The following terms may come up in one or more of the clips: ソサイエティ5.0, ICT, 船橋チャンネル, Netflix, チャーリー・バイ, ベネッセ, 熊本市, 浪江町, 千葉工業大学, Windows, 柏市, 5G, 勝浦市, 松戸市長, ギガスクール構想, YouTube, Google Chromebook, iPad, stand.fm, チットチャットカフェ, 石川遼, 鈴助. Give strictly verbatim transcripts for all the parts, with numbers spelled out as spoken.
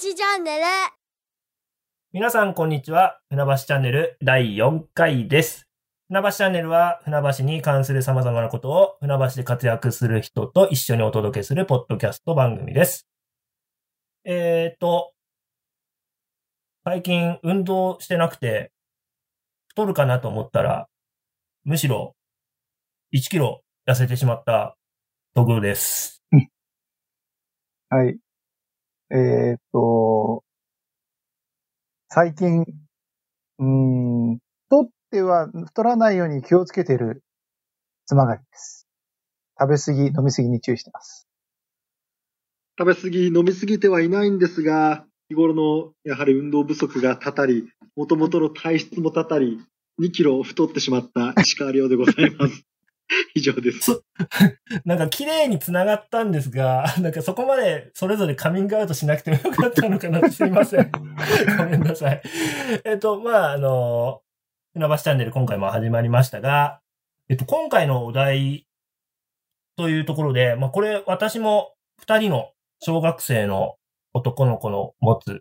橋チャンネル。皆さんこんにちは。船橋チャンネルだいよんかいです。船橋チャンネルは船橋に関する様々なことを船橋で活躍する人と一緒にお届けするポッドキャスト番組です。えーと最近運動してなくて太るかなと思ったらむしろいちキロ痩せてしまったところです。はい。えー、っと、最近、うーん、太っては太らないように気をつけているつまがりです。食べ過ぎ、飲み過ぎに注意してます。食べ過ぎ、飲み過ぎてはいないんですが、日頃のやはり運動不足がたたり、もともとの体質もたたり、にキロ太ってしまった石川遼でございます。以上です。なんか綺麗に繋がったんですが、なんかそこまでそれぞれカミングアウトしなくてもよかったのかな。すいません。ごめんなさい。えっと、まあ、あの、船橋チャンネル今回も始まりましたが、えっと、今回のお題というところで、まあ、これ私も二人の小学生の男の子の持つ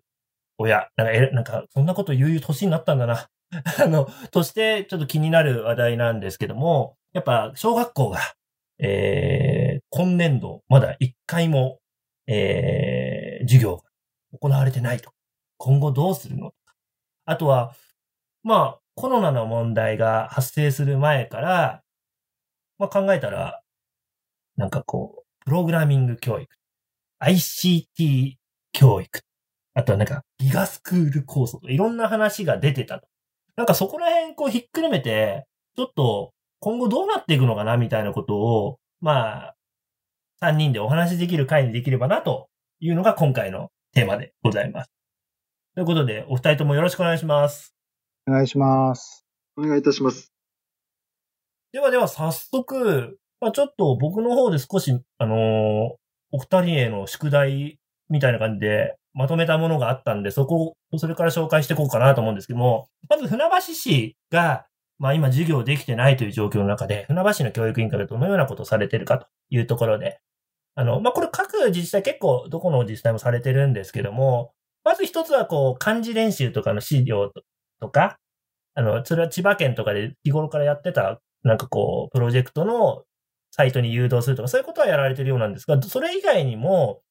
親、なんか、え、なんかそんなこと言う年になったんだな。あの、としてちょっと気になる話題なんですけども、やっぱ小学校が、えー、今年度まだ一回も、えー、授業が行われてないと。今後どうするのとか。あとは、まあ、コロナの問題が発生する前から、まあ考えたら、なんかこう、プログラミング教育、アイシーティー 教育、あとはなんかギガスクール構想とかいろんな話が出てたと。なんかそこら辺こうひっくるめて、ちょっと今後どうなっていくのかなみたいなことを、まあ、さんにんでお話しできる会にできればなというのが今回のテーマでございます。ということで、お二人ともよろしくお願いします。お願いします。お願いいたします。ではでは早速、まあ、ちょっと僕の方で少し、あのー、お二人への宿題みたいな感じでまとめたものがあったんで、そこを、それから紹介していこうかなと思うんですけども、まず船橋市が、まあ今授業できてないという状況の中で、船橋の教育委員会がどのようなことをされてるかというところで、あの、まあこれ各自治体結構どこの自治体もされてるんですけども、まず一つはこう漢字練習とかの資料とか、あの、それは千葉県とかで日頃からやってた、なんかこう、プロジェクトのサイトに誘導するとか、そういうことはやられてるようなんですが、それ以外にも、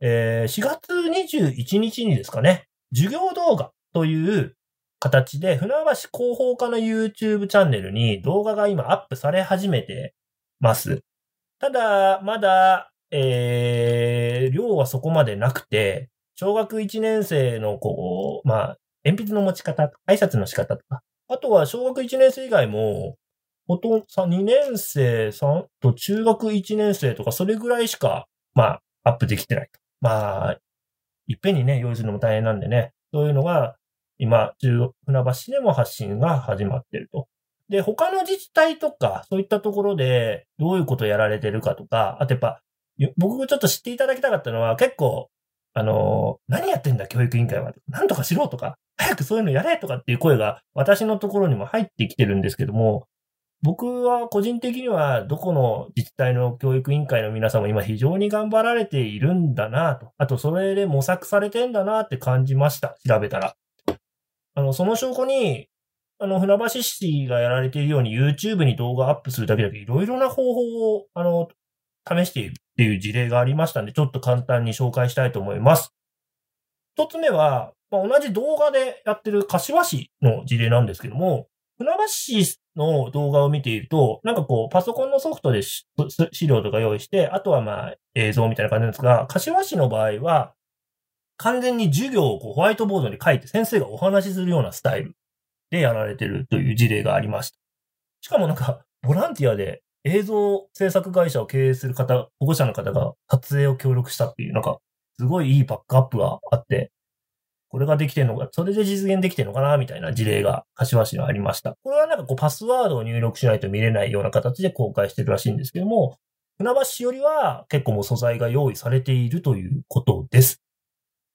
えー、しがつにじゅういちにちにですかね、授業動画という、形で、船橋広報課の YouTube チャンネルに動画が今アップされ始めてます。ただ、まだ、えー、量はそこまでなくて、小学いちねん生のこう、まあ、鉛筆の持ち方、挨拶の仕方とか、あとは小学いちねん生以外も、ほとんどにねん生さんと中学いちねん生とか、それぐらいしか、まあ、アップできてないと。まあ、いっぺんにね、用意するのも大変なんでね、そういうのが、今、船橋でも発信が始まってると。で、他の自治体とか、そういったところで、どういうことをやられてるかとか、あとやっぱ、僕がちょっと知っていただきたかったのは、結構、あの、何やってんだ、教育委員会は。なんとかしろとか、早くそういうのやれとかっていう声が、私のところにも入ってきてるんですけども、僕は個人的には、どこの自治体の教育委員会の皆さんも今非常に頑張られているんだなと。あと、それで模索されてんだなって感じました。調べたら。あの、その証拠に、あの、船橋市がやられているように YouTube に動画アップするだけだけど、いろいろな方法を、あの、試しているっていう事例がありましたんで、ちょっと簡単に紹介したいと思います。一つ目は、まあ、同じ動画でやってる柏市の事例なんですけども、船橋市の動画を見ていると、なんかこう、パソコンのソフトで資料とか用意して、あとはまあ、映像みたいな感じなんですが、柏市の場合は、完全に授業をこうホワイトボードに書いて先生がお話しするようなスタイルでやられてるという事例がありました。しかもなんか、ボランティアで映像制作会社を経営する方、保護者の方が撮影を協力したっていう、なんか、すごいいいバックアップがあって、これができてるのか、それで実現できてるのかな、みたいな事例が柏市にありました。これはなんかこう、パスワードを入力しないと見れないような形で公開してるらしいんですけども、船橋市よりは結構もう素材が用意されているということです。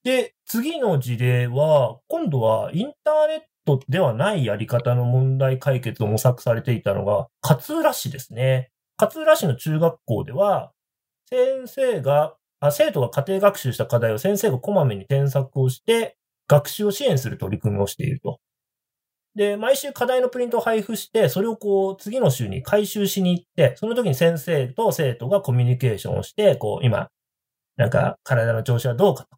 で、次の事例は、今度はインターネットではないやり方の問題解決を模索されていたのが、勝浦市ですね。勝浦市の中学校では、先生が生徒が家庭学習した課題を先生がこまめに添削をして、学習を支援する取り組みをしていると。で、毎週課題のプリントを配布して、それをこう、次の週に回収しに行って、その時に先生と生徒がコミュニケーションをして、こう、今、なんか、体の調子はどうかとか、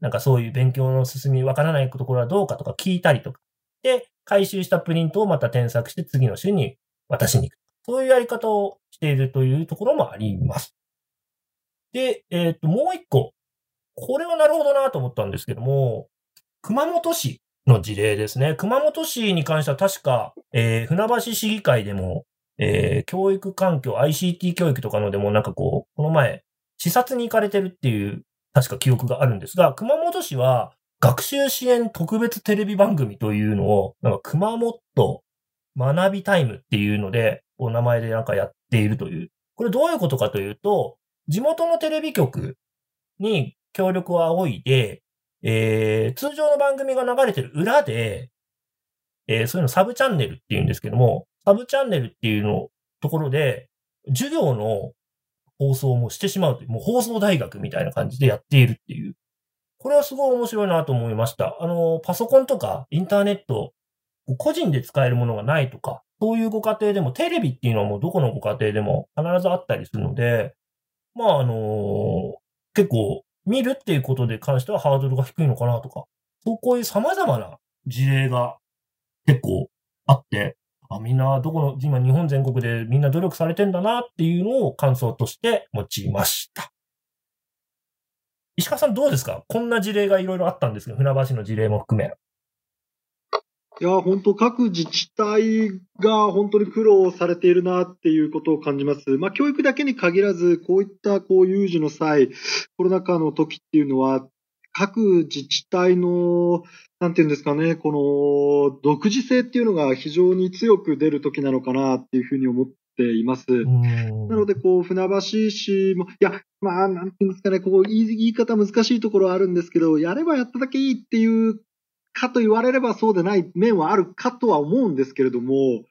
なんかそういう勉強の進み、わからないところはどうかとか聞いたりとか。で、回収したプリントをまた添削して、次の週に渡しに行く。そういうやり方をしているというところもあります。で、えっと、もう一個。これはなるほどなと思ったんですけども、熊本市の事例ですね。熊本市に関しては確か、えー、船橋市議会でも、えー、教育環境、アイシーティー 教育とかのでもなんかこう、この前、視察に行かれてるっていう、確か記憶があるんですが、熊本市は学習支援特別テレビ番組というのを、なんか熊本学びタイムっていうので、お名前でなんかやっているという。これどういうことかというと、地元のテレビ局に協力を仰いで、えー、通常の番組が流れてる裏で、えー、そういうのサブチャンネルって言うんですけども、サブチャンネルっていうのところで、授業の放送もしてしまうという、もう放送大学みたいな感じでやっているっていう。これはすごい面白いなと思いました。あの、パソコンとかインターネット、個人で使えるものがないとか、そういうご家庭でも、テレビっていうのはもうどこのご家庭でも必ずあったりするので、まああの、結構見るっていうことで関してはハードルが低いのかなとか、そうこういう様々な事例が結構あって、あ、みんなどこの、今日本全国でみんな努力されてんだなっていうのを感想として持ちました。石川さんどうですか？こんな事例がいろいろあったんですけど、船橋の事例も含め。いや、本当各自治体が本当に苦労されているなっていうことを感じます。まあ教育だけに限らず、こういったこう有事の際、コロナ禍の時っていうのは、各自治体の、なんていうんですかね、この独自性っていうのが非常に強く出る時なのかなっていうふうに思っています。なので、こう、船橋市も、いや、まあ、なんていうんですかね、こう、言い方難しいところはあるんですけど、やればやっただけいいっていう、かと言われればそうでない面はあるかとは思うんですけれども、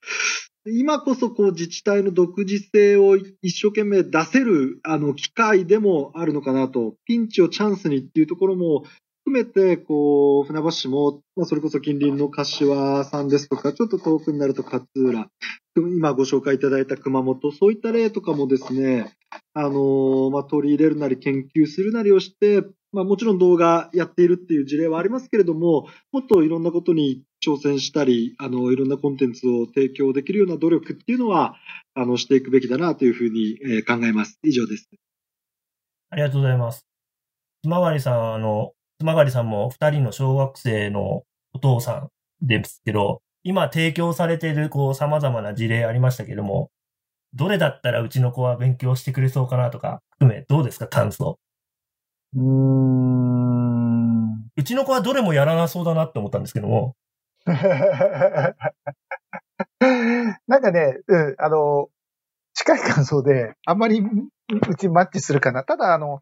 今こそこう自治体の独自性を一生懸命出せるあの機会でもあるのかなと、ピンチをチャンスにっていうところも含めて、こう、船橋市も、まあ、それこそ近隣の柏さんですとか、ちょっと遠くになると勝浦、今ご紹介いただいた熊本、そういった例とかもですね、あの、まあ、取り入れるなり研究するなりをして、まあもちろん動画やっているっていう事例はありますけれども、もっといろんなことに挑戦したり、あの、いろんなコンテンツを提供できるような努力っていうのは、あの、していくべきだなというふうに考えます。以上です。ありがとうございます。つまがりさん、あの、つまがりさんも二人の小学生のお父さんですけど、今提供されているこう様々な事例ありましたけども、どれだったらうちの子は勉強してくれそうかなとか、含め、どうですか、感想。うーん、うちの子はどれもやらなそうだなって思ったんですけども。なんかね、うん、あの、近い感想で、あんまりうちマッチするかな。ただ、あの、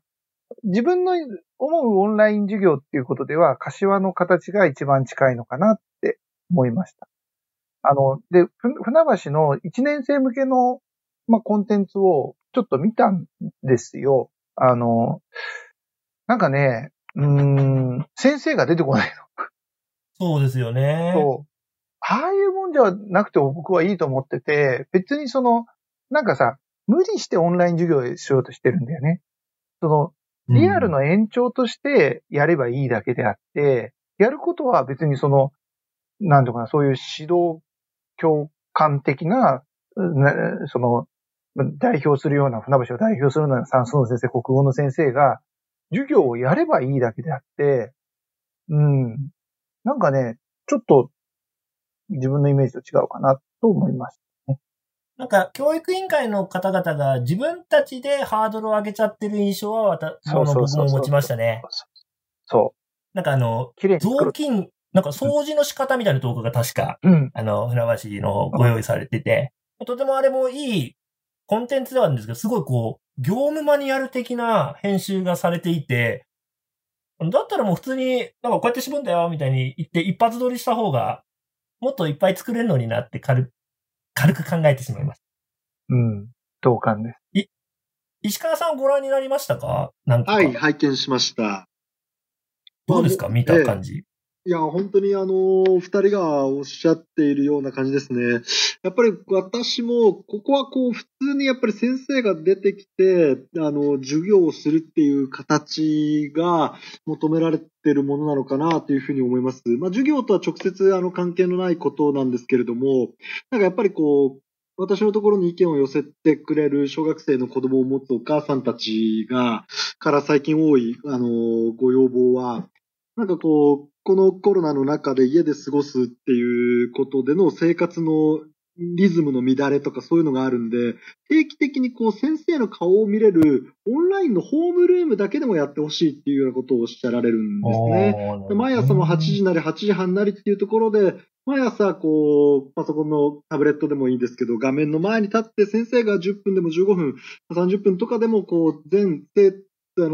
自分の思うオンライン授業っていうことでは、柏の形が一番近いのかなって思いました。あの、で、船橋のいちねん生向けの、まあ、コンテンツをちょっと見たんですよ。あの、なんかね、うーん、先生が出てこないの。そうですよね。そう。ああいうもんじゃなくて僕はいいと思ってて、別にその、なんかさ、無理してオンライン授業しようとしてるんだよね。その、リアルの延長としてやればいいだけであって、うん、やることは別にその、なんとかな、そういう指導教官的な、その、代表するような、船橋を代表するような算数の先生、国語の先生が、授業をやればいいだけであって、うん。なんかね、ちょっと自分のイメージと違うかなと思いましたね。なんか、教育委員会の方々が自分たちでハードルを上げちゃってる印象は私の僕も持ちましたね。そう。なんかあの、雑巾、なんか掃除の仕方みたいな動画が確か、うん、あの、船橋のご用意されてて、うん、とてもあれもいいコンテンツではあるんですけど、すごいこう、業務マニュアル的な編集がされていて、だったらもう普通に、なんかこうやってしぼんだよ、みたいに言って一発撮りした方が、もっといっぱい作れるのになって軽、軽く考えてしまいました。うん。同感です。い、石川さんご覧になりましたか？なんかはい、拝見しました。どうですか、まあ、見た感じ、ええ、いや、本当にあの、二人がおっしゃっているような感じですね。やっぱり私も、ここはこう、普通にやっぱり先生が出てきて、あの、授業をするっていう形が求められているものなのかなというふうに思います。まあ、授業とは直接あの、関係のないことなんですけれども、なんかやっぱりこう、私のところに意見を寄せてくれる小学生の子供を持つお母さんたちが、から最近多い、あの、ご要望は、なんかこう、このコロナの中で家で過ごすっていうことでの生活のリズムの乱れとかそういうのがあるんで、定期的にこう先生の顔を見れるオンラインのホームルームだけでもやってほしいっていうようなことをおっしゃられるんですね。で毎朝もはちじなりはちじはんなりっていうところで、毎朝こうパソコンのタブレットでもいいんですけど、画面の前に立って先生がじゅっぷんでもじゅうごふん、さんじゅっぷんとかでもこう全生徒、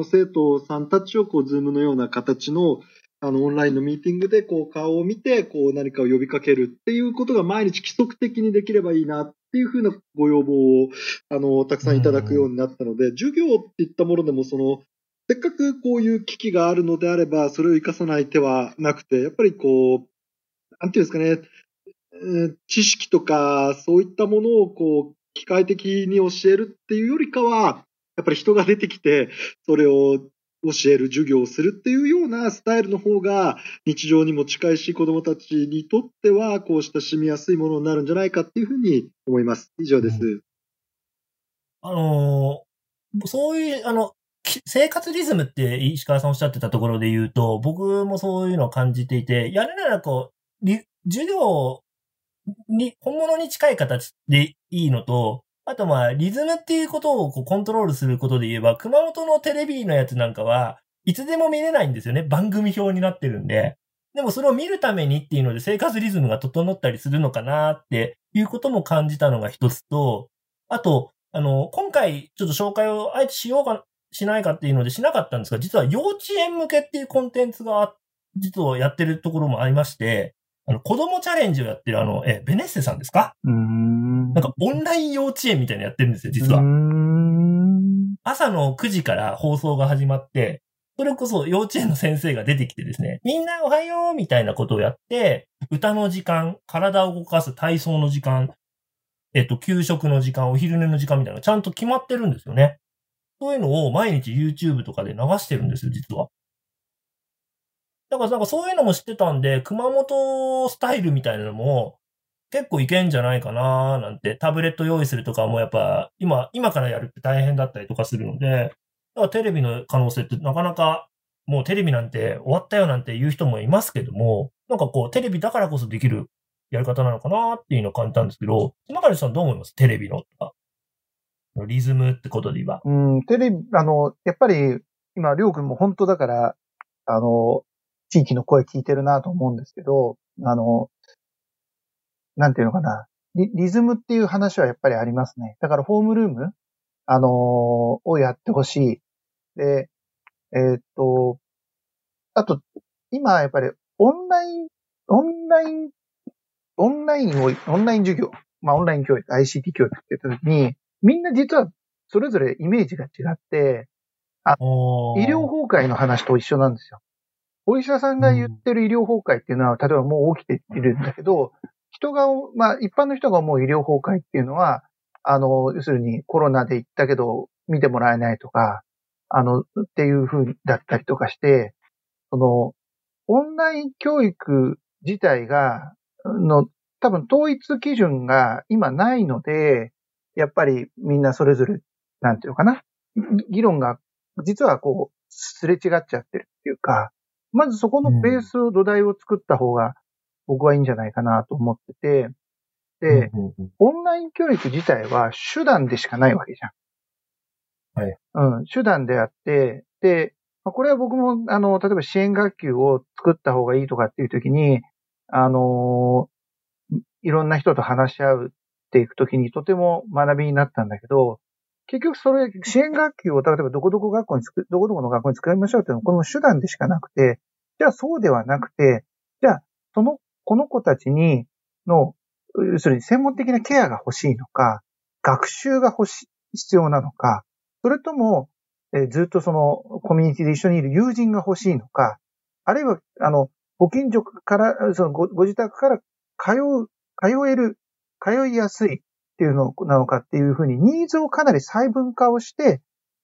生徒さんたちをこうズームのような形のあの、オンラインのミーティングで、こう、顔を見て、こう、何かを呼びかけるっていうことが毎日規則的にできればいいなっていうふうなご要望を、あの、たくさんいただくようになったので、授業っていったものでも、その、せっかくこういう機器があるのであれば、それを活かさない手はなくて、やっぱりこう、なんていうんですかね、知識とか、そういったものを、こう、機械的に教えるっていうよりかは、やっぱり人が出てきて、それを、教える授業をするっていうようなスタイルの方が日常にも近いし、子どもたちにとってはこう親しみやすいものになるんじゃないかっていうふうに思います。以上です。うん、あのそういうあの生活リズムって石川さんおっしゃってたところで言うと、僕もそういうのを感じていて、やるならこう授業に本物に近い形でいいのと、あとまあ、リズムっていうことをこうコントロールすることで言えば、熊本のテレビのやつなんかはいつでも見れないんですよね。番組表になってるんで。でもそれを見るためにっていうので生活リズムが整ったりするのかなっていうことも感じたのが一つと、あと、あの、今回ちょっと紹介をあえてしようか、しないかっていうのでしなかったんですが、実は幼稚園向けっていうコンテンツが、実はやってるところもありまして、あの、子供チャレンジをやってる、あの、え、ベネッセさんですか？うーん。なんか、オンライン幼稚園みたいなのやってるんですよ、実は。うーん。朝のくじから放送が始まって、それこそ幼稚園の先生が出てきてですね、みんなおはようみたいなことをやって、歌の時間、体を動かす体操の時間、えっと、給食の時間、お昼寝の時間みたいなのがちゃんと決まってるんですよね。そういうのを毎日 YouTube とかで流してるんですよ、実は。だからなんかそういうのも知ってたんで、熊本スタイルみたいなのも結構いけんじゃないかなーなんて、タブレット用意するとかもやっぱ今、今からやるって大変だったりとかするので、だからテレビの可能性ってなかなかもうテレビなんて終わったよなんて言う人もいますけども、なんかこうテレビだからこそできるやり方なのかなーっていうのを感じたんですけど、熊谷さんどう思います？テレビのとか、リズムってことで今。うん、テレビ、あの、やっぱり今、りょうくんも本当だから、あの、地域の声聞いてるなと思うんですけど、あの、なんていうのかな。リ, リズムっていう話はやっぱりありますね。だからホームルーム、あのー、をやってほしい。で、えー、っと、あと、今やっぱりオンライン、オンライン、オンラインを、オンライン授業、まあオンライン教育、アイシーティー 教育って言った時に、みんな実はそれぞれイメージが違って、あ医療崩壊の話と一緒なんですよ。お医者さんが言ってる医療崩壊っていうのは、例えばもう起きているんだけど、人が、まあ一般の人が思う医療崩壊っていうのは、あの、要するにコロナで行ったけど、見てもらえないとか、あの、っていう風だったりとかして、その、オンライン教育自体が、の、多分統一基準が今ないので、やっぱりみんなそれぞれ、なんていうのかな、議論が、実はこう、すれ違っちゃってるっていうか、まずそこのベースを土台を作った方が僕はいいんじゃないかなと思ってて、で、オンライン教育自体は手段でしかないわけじゃん。はい。うん、手段であって、で、これは僕も、あの、例えば支援学級を作った方がいいとかっていう時に、あの、いろんな人と話し合っていく時にとても学びになったんだけど、結局それ、支援学級を、例えばどこどこ学校につく、どこどこの学校に作りましょうっていうのは、この手段でしかなくて、じゃあそうではなくて、じゃあ、その、この子たちに、の、要するに専門的なケアが欲しいのか、学習が欲し、必要なのか、それとも、えー、ずっとそのコミュニティで一緒にいる友人が欲しいのか、あるいは、あの、ご近所から、その ご, ご自宅から通う、通える、通いやすいっていうのなのかっていうふうに、ニーズをかなり細分化をして、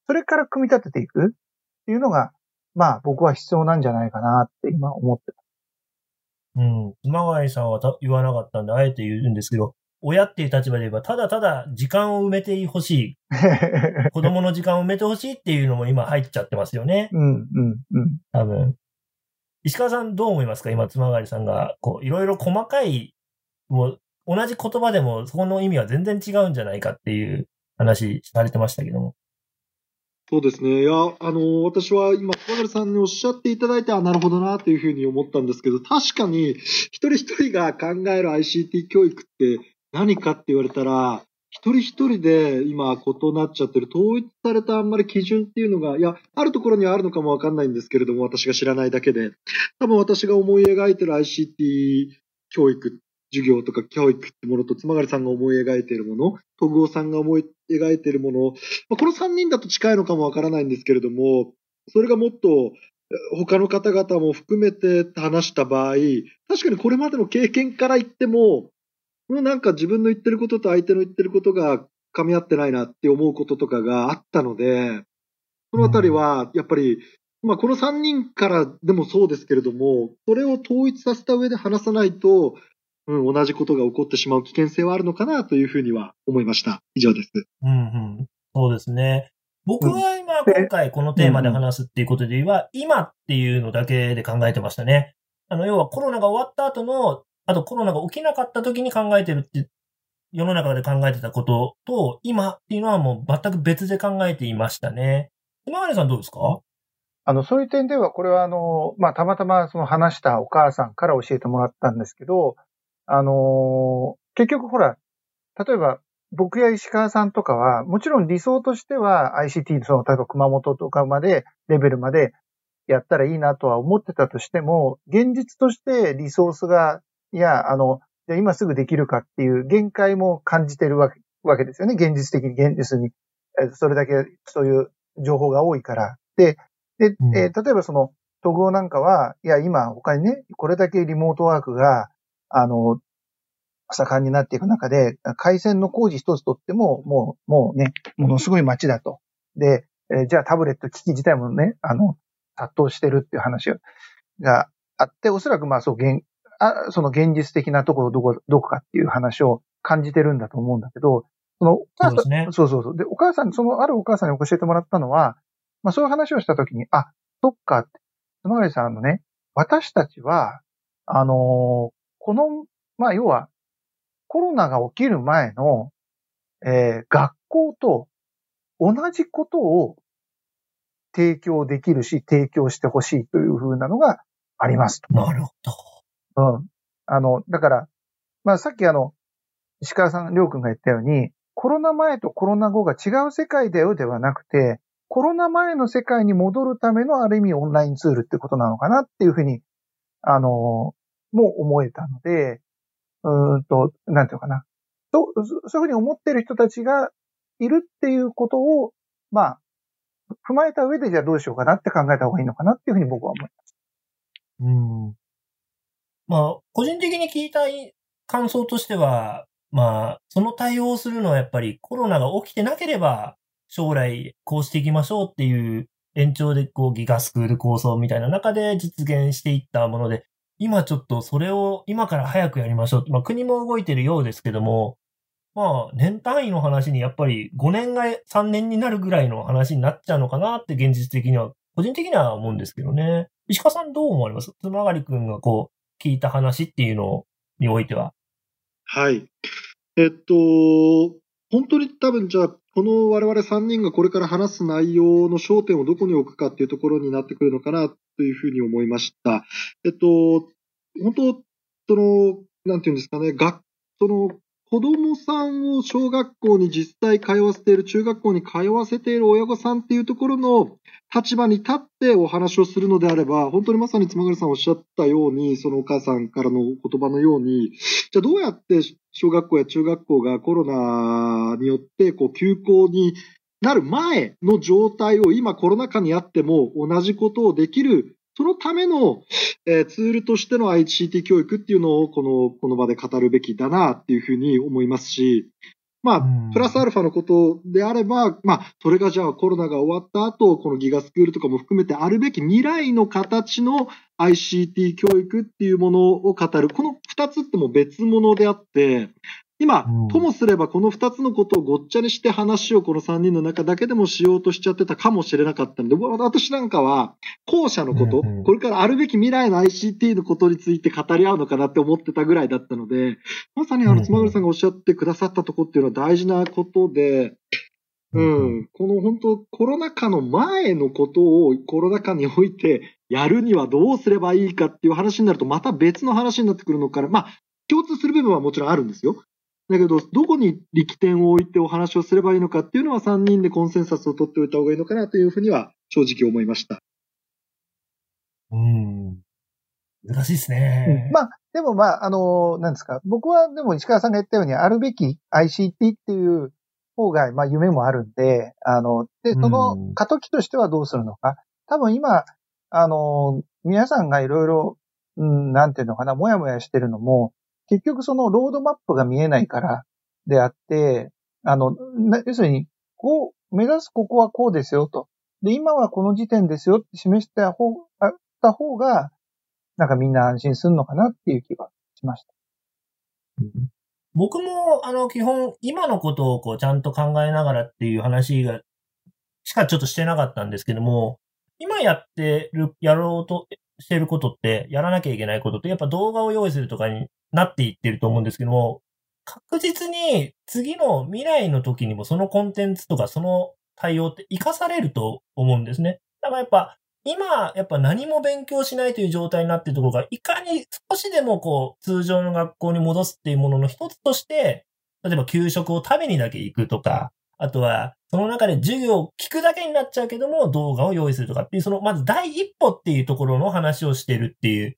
それから組み立てていくっていうのが、まあ僕は必要なんじゃないかなって今思ってます。うん。熊谷さんはた言わなかったんで、あえて言うんですけど、親っていう立場で言えば、ただただ時間を埋めてほしい。子供の時間を埋めてほしいっていうのも今入っちゃってますよね。うん、うん、うん。多分。石川さんどう思いますか？今、妻狩さんが、こう、いろいろ細かい、もう、同じ言葉でも、そこの意味は全然違うんじゃないかっていう話されてましたけども。そうですね。いや、あの、私は今、妻狩さんにおっしゃっていただいて、あ、なるほどな、というふうに思ったんですけど、確かに、一人一人が考える アイシーティー 教育って何かって言われたら、一人一人で今異なっちゃってる、統一されたあんまり基準っていうのが、いや、あるところにはあるのかもわかんないんですけれども、私が知らないだけで、多分私が思い描いてる アイシーティー 教育、授業とか教育ってものと、妻狩さんが思い描いているもの、戸郷さんが思い描いているもの、このさんにんだと近いのかもわからないんですけれども、それがもっと他の方々も含めて話した場合、確かにこれまでの経験から言っても、もうなんか自分の言ってることと相手の言ってることが噛み合ってないなって思うこととかがあったので、そのあたりはやっぱり、まあこのさんにんからでもそうですけれども、それを統一させた上で話さないと、うん、同じことが起こってしまう危険性はあるのかなというふうには思いました。以上です。うんうん。そうですね。僕は今、うん、今回このテーマで話すっていうことでは、うん、今っていうのだけで考えてましたね。あの、要はコロナが終わった後の、あとコロナが起きなかった時に考えてるって、世の中で考えてたことと、今っていうのはもう全く別で考えていましたね。今原さんどうですか？あの、そういう点では、これはあの、まあ、たまたまその話したお母さんから教えてもらったんですけど、あの、結局ほら、例えば僕や石川さんとかは、もちろん理想としては アイシーティー、その、例えば熊本とかまで、レベルまでやったらいいなとは思ってたとしても、現実としてリソースが、いや、あの、じゃ今すぐできるかっていう限界も感じてるわけ、わけですよね。現実的に、現実に。それだけそういう情報が多いから。で、で、うん、えー、例えばその、東郷なんかは、いや、今他にね、これだけリモートワークが、あの、盛んになっていく中で、回線の工事一つとっても、もう、もうね、ものすごい街だと。で、えー、じゃあタブレット機器自体もね、あの、殺到してるっていう話があって、おそらくまあそう、現あその現実的なところどこ、どこかっていう話を感じてるんだと思うんだけど、そのお母さん、そうですね、そうそうそう。で、お母さん、そのあるお母さんに教えてもらったのは、まあそういう話をしたときに、あ、そっかって、妻狩さんのね、私たちは、あのー、この、まあ要は、コロナが起きる前の、えー、学校と同じことを提供できるし、提供してほしいというふうなのがありますと。なるほど。うん。あの、だから、まあさっきあの、石川さん、りょうくんが言ったように、コロナ前とコロナ後が違う世界だよではなくて、コロナ前の世界に戻るためのある意味オンラインツールってことなのかなっていうふうに、あの、もう思えたので、うーんと、なんていうのかな。と、そういうふうに思ってる人たちがいるっていうことを、まあ、踏まえた上でじゃあどうしようかなって考えた方がいいのかなっていうふうに僕は思いました。うん。まあ、個人的に聞いた感想としては、まあ、その対応をするのはやっぱりコロナが起きてなければ、将来こうしていきましょうっていう延長でこうギガスクール構想みたいな中で実現していったもので、今ちょっとそれを今から早くやりましょう。まあ、国も動いてるようですけども、まあ、年単位の話にやっぱりごねんがさんねんになるぐらいの話になっちゃうのかなって現実的には、個人的には思うんですけどね。石川さんどう思われます？つまがりくんがこう、聞いた話っていうのにおいては。はい。えっと、本当に多分じゃあ、この我々さんにんがこれから話す内容の焦点をどこに置くかっていうところになってくるのかなというふうに思いました。えっと、本当、その、なんていうんですかね、学、その、子供さんを小学校に実際通わせている、中学校に通わせている親御さんっていうところの立場に立ってお話をするのであれば、本当にまさに妻狩さんおっしゃったように、そのお母さんからの言葉のように、じゃあどうやって小学校や中学校がコロナによってこう休校になる前の状態を今コロナ禍にあっても同じことをできる、そのためのツールとしての アイシーティー 教育っていうのをこの、この場で語るべきだなっていうふうに思いますし、まあ、プラスアルファのことであれば、まあ、それがじゃあコロナが終わった後、このギガスクールとかも含めてあるべき未来の形の アイシーティー 教育っていうものを語る。この二つっても別物であって、今、ともすればこの二つのことをごっちゃにして話をこの三人の中だけでもしようとしちゃってたかもしれなかったので、私なんかは後者のこと、これからあるべき未来の アイシーティー のことについて語り合うのかなって思ってたぐらいだったので、まさにあの、つまぐりさんがおっしゃってくださったとこっていうのは大事なことで、うん、この本当コロナ禍の前のことをコロナ禍においてやるにはどうすればいいかっていう話になるとまた別の話になってくるのから、まあ共通する部分はもちろんあるんですよ。だけど、どこに力点を置いてお話をすればいいのかっていうのはさんにんでコンセンサスを取っておいた方がいいのかなというふうには正直思いました。うん。難しいですね。まあ、でもまあ、あの、なんですか。僕はでも石川さんが言ったように、あるべき アイシーティー っていう方が、まあ夢もあるんで、あの、で、その過渡期としてはどうするのか。多分今、あの、皆さんがいろいろ、うん、なんていうのかな、もやもやしてるのも、結局そのロードマップが見えないからであって、あの、要するに、こう、目指すここはこうですよと。で、今はこの時点ですよって示した方、あった方が、なんかみんな安心するのかなっていう気がしました。僕も、あの、基本、今のことをこう、ちゃんと考えながらっていう話が、しかちょっとしてなかったんですけども、今やってる、やろうとしてることって、やらなきゃいけないことって、やっぱ動画を用意するとかに、なっていってると思うんですけども、確実に次の未来の時にもそのコンテンツとかその対応って活かされると思うんですね。だからやっぱ今やっぱ何も勉強しないという状態になっているところがいかに少しでもこう通常の学校に戻すっていうものの一つとして、例えば給食を食べにだけ行くとか、あとはその中で授業を聞くだけになっちゃうけども動画を用意するとかっていうそのまず第一歩っていうところの話をしてるっていう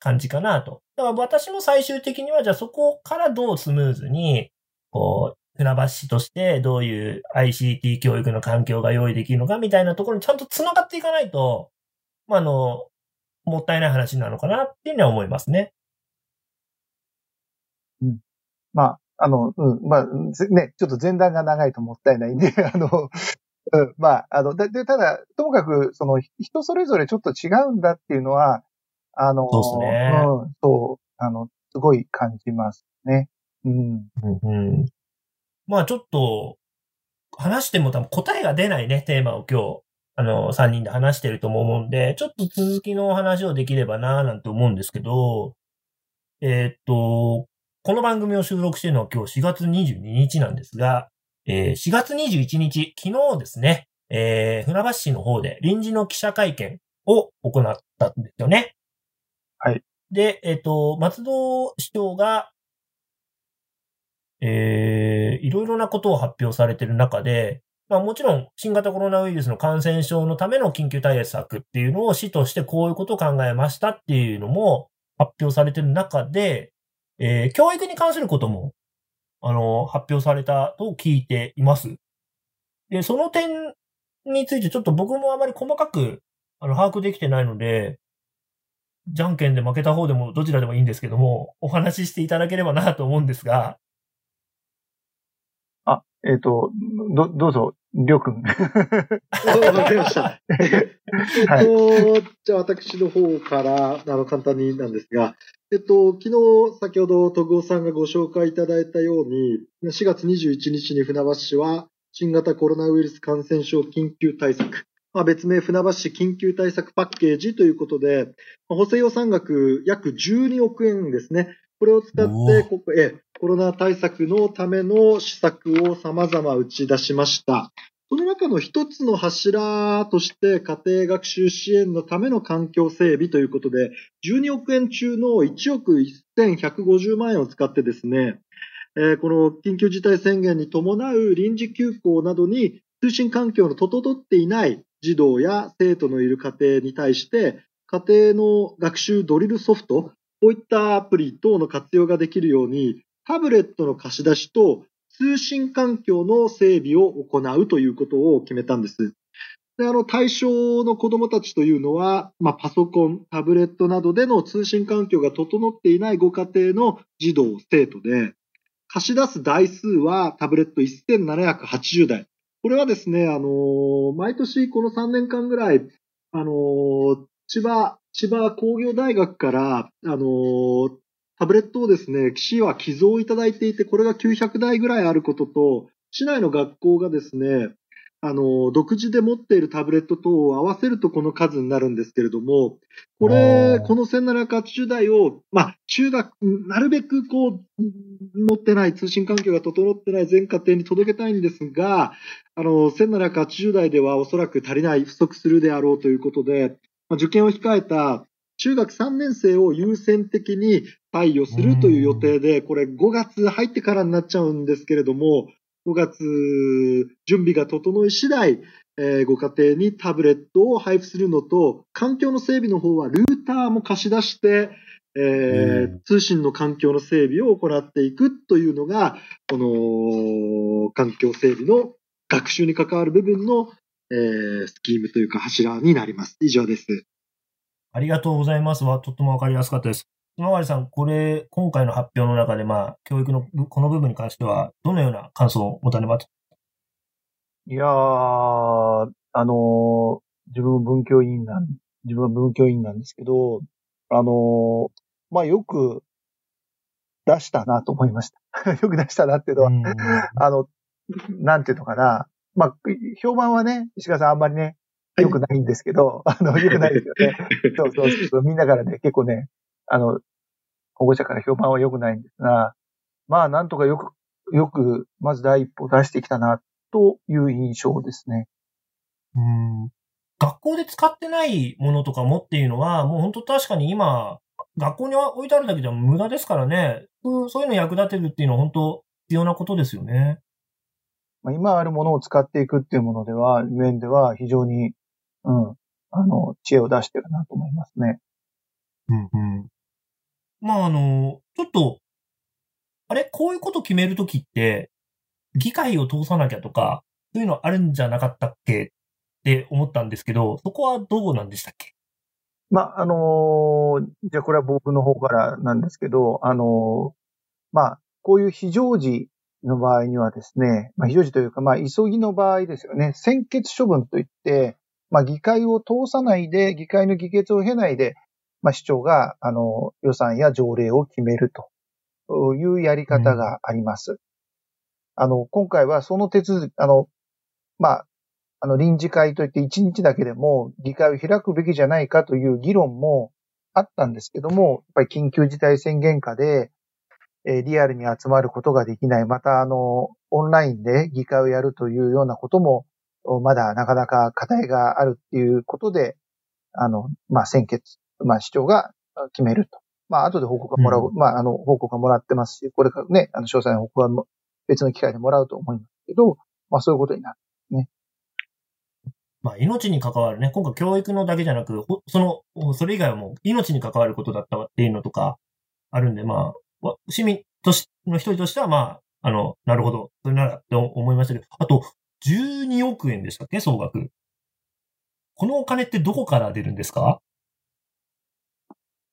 感じかなと。だから私も最終的にはじゃあそこからどうスムーズにこう船橋市としてどういう アイシーティー 教育の環境が用意できるのかみたいなところにちゃんとつながっていかないと、まあ、あのもったいない話なのかなっていうのは思いますね。うん。まああのうんまあねちょっと前段が長いともったいないんであのうんまああのでただともかくその人それぞれちょっと違うんだっていうのは。あの、そうですね。うん、そう、あの、すごい感じますね。うん。うんうん、まあちょっと、話しても多分答えが出ないね、テーマを今日、あの、さんにんで話してると思うんで、ちょっと続きの話をできればなぁなんて思うんですけど、えー、っと、この番組を収録してるのは今日しがつにじゅうににちなんですが、えー、しがつにじゅういちにち、昨日ですね、えー、船橋市の方で臨時の記者会見を行ったんですよね。はい。で、えっと、松戸市長が、えー、いろいろなことを発表されている中で、まあもちろん新型コロナウイルスの感染症のための緊急対策っていうのを市としてこういうことを考えましたっていうのも発表されている中で、えー、教育に関することも、あの、発表されたと聞いています。で、その点についてちょっと僕もあまり細かく、あの、把握できてないので、じゃんけんで負けた方でもどちらでもいいんですけども、お話ししていただければなと思うんですが。あ、えっと、ど、どうぞ、りょうくん。わかりました。えっと、じゃあ私の方から、あの、簡単になんですが、えっと、昨日、先ほど、徳尾さんがご紹介いただいたように、しがつにじゅういちにちに船橋市は、新型コロナウイルス感染症緊急対策。まあ、別名、船橋市緊急対策パッケージということで、補正予算額約じゅうにおくえんですね。これを使ってここえ、コロナ対策のための施策を様々打ち出しました。その中の一つの柱として、家庭学習支援のための環境整備ということで、じゅうにおくえん中のいちおくせんひゃくごじゅうまんえんを使ってですね、えー、この緊急事態宣言に伴う臨時休校などに通信環境の整っていない児童や生徒のいる家庭に対して、家庭の学習ドリルソフト、こういったアプリ等の活用ができるように、タブレットの貸し出しと通信環境の整備を行うということを決めたんです。で、あの、対象の子どもたちというのは、まあ、パソコン、タブレットなどでの通信環境が整っていないご家庭の児童、生徒で、貸し出す台数はタブレットせんななひゃくはちじゅうだい。これはですね、あの、毎年このさんねんかんぐらい、あの、千葉、千葉工業大学から、あの、タブレットをですね、市は寄贈いただいていて、これがきゅうひゃくだいぐらいあることと、市内の学校がですね、あの、独自で持っているタブレット等を合わせるとこの数になるんですけれども、これ、このせんななひゃくはちじゅうだいを、まあ、中学、なるべくこう、持ってない、通信環境が整ってない全家庭に届けたいんですが、あの、せんななひゃくはちじゅうだいではおそらく足りない、不足するであろうということで、まあ、受験を控えた中学さんねんせいを優先的に貸与するという予定で、これごがつ入ってからになっちゃうんですけれども、ごがつ準備が整い次第、えー、ご家庭にタブレットを配布するのと、環境の整備の方はルーターも貸し出して、えー、通信の環境の整備を行っていくというのが、この環境整備の学習に関わる部分の、えー、スキームというか柱になります。以上です。ありがとうございますはとってもわかりやすかったです。ひまわりさん、これ、今回の発表の中で、まあ、教育のこの部分に関しては、どのような感想を持たれますか？いやー、あのー、自分文教委員なん、自分文教委員なんですけど、あのー、まあ、よく出したなと思いました。よく出したなっていうのは、あの、なんていうのかな。まあ、評判はね、石川さんあんまりね、よくないんですけど、あの、よくないですよね。そうそうそう、みんなからね、結構ね、あの、保護者から評判は良くないんですが、まあ、なんとかよく、よく、まず第一歩を出してきたな、という印象ですね。うん。学校で使ってないものとかもっていうのは、もう本当確かに今、学校に置いてあるだけでは無駄ですからね。そういうの役立てるっていうのは本当必要なことですよね。今あるものを使っていくっていうものでは、面では非常に、うん、あの、知恵を出してるなと思いますね。うんうん。まあ、あの、ちょっと、あれ、こういうこと決めるときって、議会を通さなきゃとか、そういうのあるんじゃなかったっけって思ったんですけど、そこはどうなんでしたっけ？まあ、あのー、じゃあこれは僕の方からなんですけど、あのー、まあ、こういう非常時の場合にはですね、まあ、非常時というか、まあ、急ぎの場合ですよね、専決処分といって、まあ、議会を通さないで、議会の議決を経ないで、まあ、市長が、あの、予算や条例を決めるというやり方があります。うん、あの、今回はその手続き、あの、まあ、あの、臨時会といっていちにちだけでも議会を開くべきじゃないかという議論もあったんですけども、やっぱり緊急事態宣言下で、えー、リアルに集まることができない、また、あの、オンラインで議会をやるというようなことも、まだなかなか課題があるっていうことで、あの、まあ、先決。まあ、市長が決めると。まあ、後で報告がもらう。うん、まあ、あの、報告がもらってますし、これからね、あの、詳細の報告は別の機会でもらうと思いますけど、まあ、そういうことになるね。まあ、命に関わるね。今回教育のだけじゃなく、その、それ以外はもう命に関わることだったっていうのとかあるんで、まあ、市民としの一人としては、まあ、あの、なるほど、それならって思いましたけど、あと、じゅうにおくえんでしたっけ、総額。このお金ってどこから出るんですか？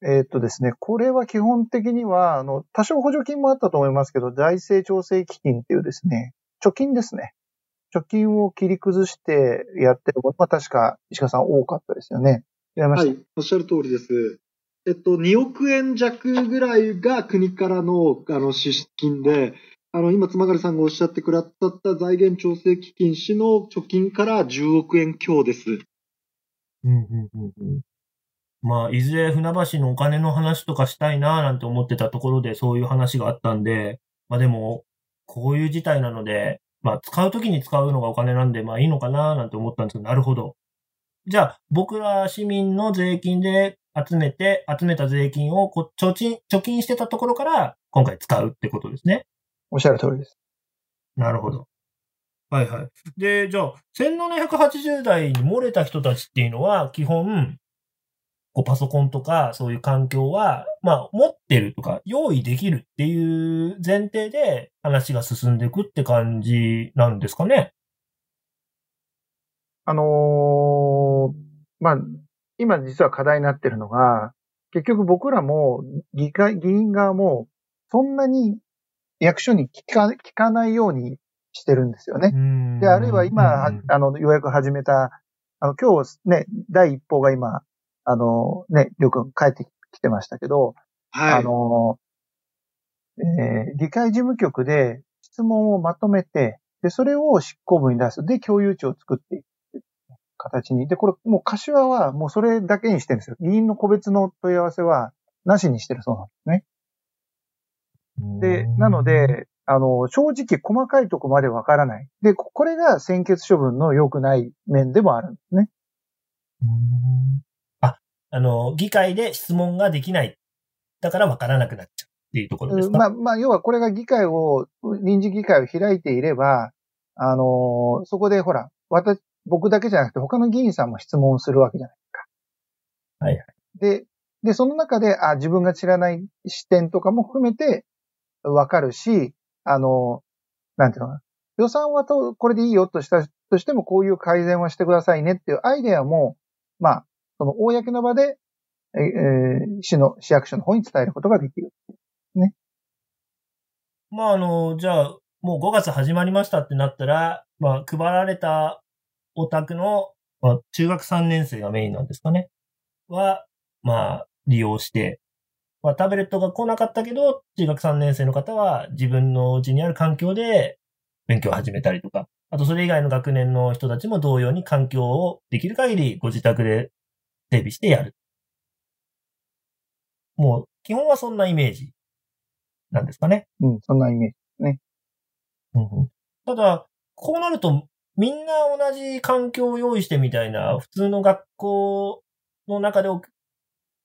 えー、っとですね、これは基本的には、あの、多少補助金もあったと思いますけど、財政調整基金っていうですね、貯金ですね。貯金を切り崩してやってることが確か、石川さん多かったですよね。やりました。はい、おっしゃる通りです。えっと、におくえん弱ぐらいが国からの、あの、支出で、あの、今、妻狩さんがおっしゃってくださった財源調整基金市の貯金からじゅうおくえん強です。うん、うん、うん、うん。まあ、いずれ船橋のお金の話とかしたいなぁなんて思ってたところでそういう話があったんで、まあでも、こういう事態なので、まあ使うときに使うのがお金なんで、まあいいのかなぁなんて思ったんですけど、なるほど。じゃあ、僕ら市民の税金で集めて、集めた税金をこ貯金、貯金してたところから今回使うってことですね。おっしゃる通りです。なるほど。はいはい。で、じゃあ、せんななひゃくはちじゅう代に漏れた人たちっていうのは基本、こうパソコンとかそういう環境は、まあ持ってるとか用意できるっていう前提で話が進んでいくって感じなんですかね。あのー、まあ、今実は課題になってるのが、結局僕らも議会、議員側もそんなに役所に聞か、聞かないようにしてるんですよね。で、あるいは今、あの、ようやく始めた、あの、今日ね、第一報が今、あの、ね、りょうくん帰ってきてましたけど、はい、あの、えー、議会事務局で質問をまとめて、で、それを執行部に出す。で、共有値を作っていく形に。で、これ、もう柏はもうそれだけにしてるんですよ。議員の個別の問い合わせはなしにしてるそうなんですね。で、なので、あの、正直細かいとこまでわからない。で、これが専決処分の良くない面でもあるんですね。うーん、あ、あの、議会で質問ができない。だからわからなくなっちゃうっていうところですか。まあ、まあ、要はこれが議会を、臨時議会を開いていれば、あの、そこでほら、私、僕だけじゃなくて他の議員さんも質問するわけじゃないですか。はいはい。で、で、その中で、あ、自分が知らない視点とかも含めて、わかるし、あの、なんていうのかな。予算はと、これでいいよとしたとしても、こういう改善はしてくださいねっていうアイデアも、まあ、その、公の場で、えー、市の、市役所の方に伝えることができる。ね。まあ、あの、じゃあ、もうごがつ始まりましたってなったら、まあ、配られたお宅の、まあ、中学さんねん生がメインなんですかね。は、まあ、利用して、まあ、タブレットが来なかったけど、中学さんねん生の方は自分の家にある環境で勉強を始めたりとか、あとそれ以外の学年の人たちも同様に環境をできる限りご自宅で整備してやる。もう、基本はそんなイメージなんですかね。うん、そんなイメージですね。うんうん、ただ、こうなるとみんな同じ環境を用意してみたいな、普通の学校の中で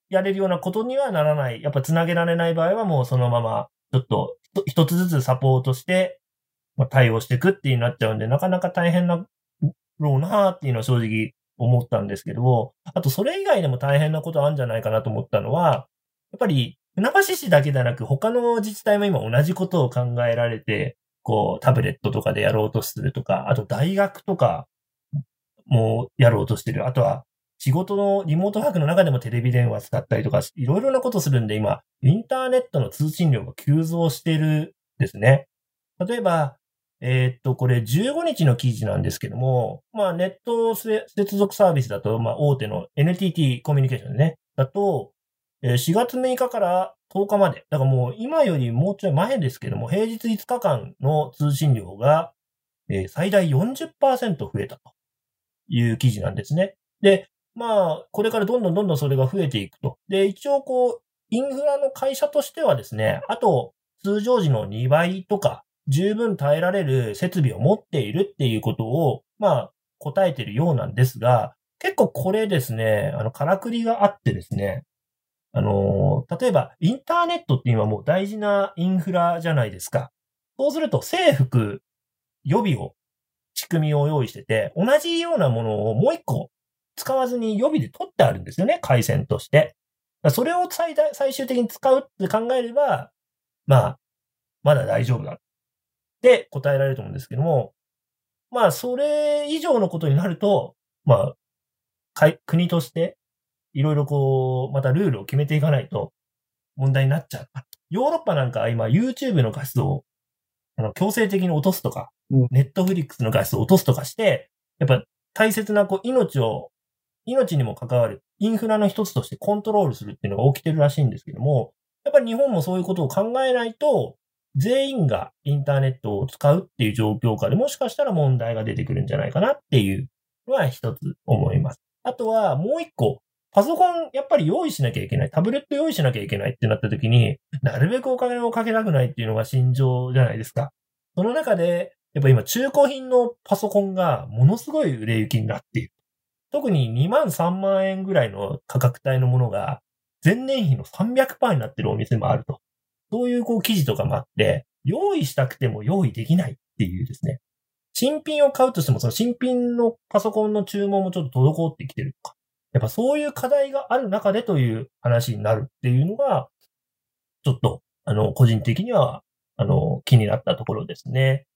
やれるようなことにはならない。やっぱつなげられない場合はもうそのまま、ちょっと一つずつサポートして、対応していくっていうなっちゃうんで、なかなか大変だろうなーっていうのは正直思ったんですけど、あとそれ以外でも大変なことあるんじゃないかなと思ったのは、やっぱり船橋市だけではなく他の自治体も今同じことを考えられて、こうタブレットとかでやろうとするとか、あと大学とかもやろうとしてる。あとは、仕事のリモートワークの中でもテレビ電話使ったりとか、いろいろなことするんで、今、インターネットの通信量が急増しているんですね。例えば、えー、っと、これじゅうごにちの記事なんですけども、まあ、ネット接続サービスだと、まあ、大手の エヌティーティー コミュニケーションね、だと、しがつむいかからとおかまで、だからもう今よりもうちょい前ですけども、平日いつかかんの通信量が最大 よんじゅっパーセント 増えたという記事なんですね。で、まあ、これからどんどんどんどんそれが増えていくと。で、一応こう、インフラの会社としてはですね、あと、通常時のにばいとか、十分耐えられる設備を持っているっていうことを、まあ、答えているようなんですが、結構これですね、あの、からくりがあってですね、あの、例えば、インターネットって今もう大事なインフラじゃないですか。そうすると、制服、予備を、仕組みを用意してて、同じようなものをもう一個、使わずに予備で取ってあるんですよね、回線として。それを 最大、最終的に使うって考えれば、まあ、まだ大丈夫だって答えられると思うんですけども、まあ、それ以上のことになると、まあ、国として、いろいろこう、またルールを決めていかないと問題になっちゃう。ヨーロッパなんか今 YouTube の画質をあの強制的に落とすとか、うん、Netflix の画質を落とすとかして、やっぱ大切なこう命を命にも関わるインフラの一つとしてコントロールするっていうのが起きてるらしいんですけども、やっぱり日本もそういうことを考えないと、全員がインターネットを使うっていう状況下でもしかしたら問題が出てくるんじゃないかなっていうのは一つ思います。あとはもう一個、パソコンやっぱり用意しなきゃいけない、タブレット用意しなきゃいけないってなった時に、なるべくお金をかけたくないっていうのが心情じゃないですか。その中で、やっぱ今中古品のパソコンがものすごい売れ行きになっている。特ににまんさんまんえんぐらいの価格帯のものが前年比の さんびゃくパーセント になってるお店もあると。そういうこう記事とかもあって、用意したくても用意できないっていうですね。新品を買うとしてもその新品のパソコンの注文もちょっと滞ってきてるとか。やっぱそういう課題がある中でという話になるっていうのが、ちょっと、あの、個人的には、あの、気になったところですね。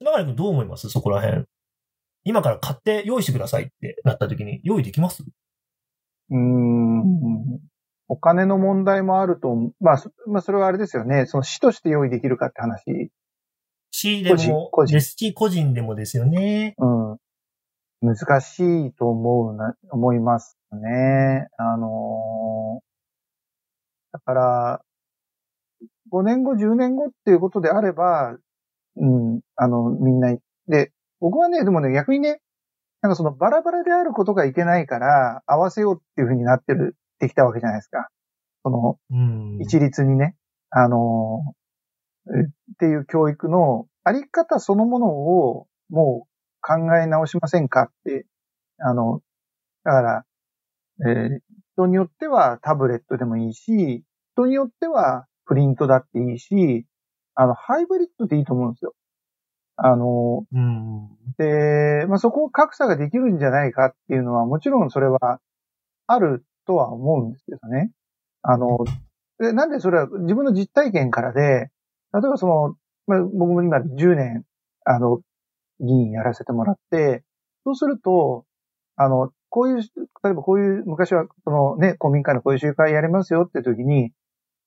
長谷君どう思います？そこら辺。今から買って用意してくださいってなった時に用意できます？うーん。お金の問題もあると、まあ、まあ、それはあれですよね。その市として用意できるかって話。市でも、個人ですし、個人でもですよね。うん。難しいと思うな、思いますね。あのー、だから、ごねんご、じゅうねんごっていうことであれば、うん、あの、みんな、で、僕はね、でもね、逆にね、なんかそのバラバラであることがいけないから、合わせようっていう風になってる、できたわけじゃないですか。その、うん、一律にね、あのー、っていう教育のあり方そのものを、もう、考え直しませんかって、あの、だから、えー、人によってはタブレットでもいいし、人によってはプリントだっていいし、あの、ハイブリッドでいいと思うんですよ。あの、うん、で、まあ、そこを格差ができるんじゃないかっていうのは、もちろんそれはあるとは思うんですけどね。あの、でなんでそれは自分の実体験からで、例えばその、まあ、僕も今じゅうねん、あの、議員やらせてもらって、そうすると、あの、こういう、例えばこういう、昔は、そのね、公民館のこういう集会やりますよって時に、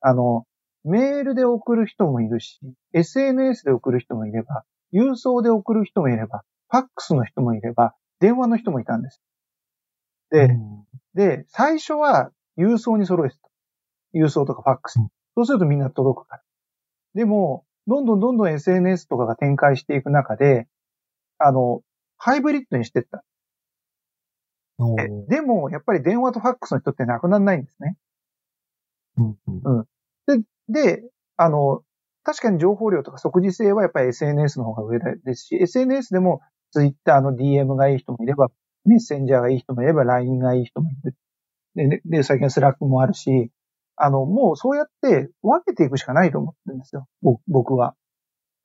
あの、メールで送る人もいるし、エスエヌエス で送る人もいれば、郵送で送る人もいれば、ファックスの人もいれば、電話の人もいたんです。で、うん、で、最初は郵送に揃えてた。郵送とかファックス。そうするとみんな届くから。でも、どんどんどんどん エスエヌエス とかが展開していく中で、あの、ハイブリッドにしてった。でも、やっぱり電話とファックスの人ってなくならないんですね。うんうんうん、で、で、あの、確かに情報量とか即時性はやっぱり エスエヌエス の方が上ですし、エスエヌエス でも Twitter の ディーエム がいい人もいれば、メッセンジャーがいい人もいれば、ライン がいい人もいる。で、で最近は Slack もあるし、あの、もうそうやって分けていくしかないと思ってるんですよ。僕は。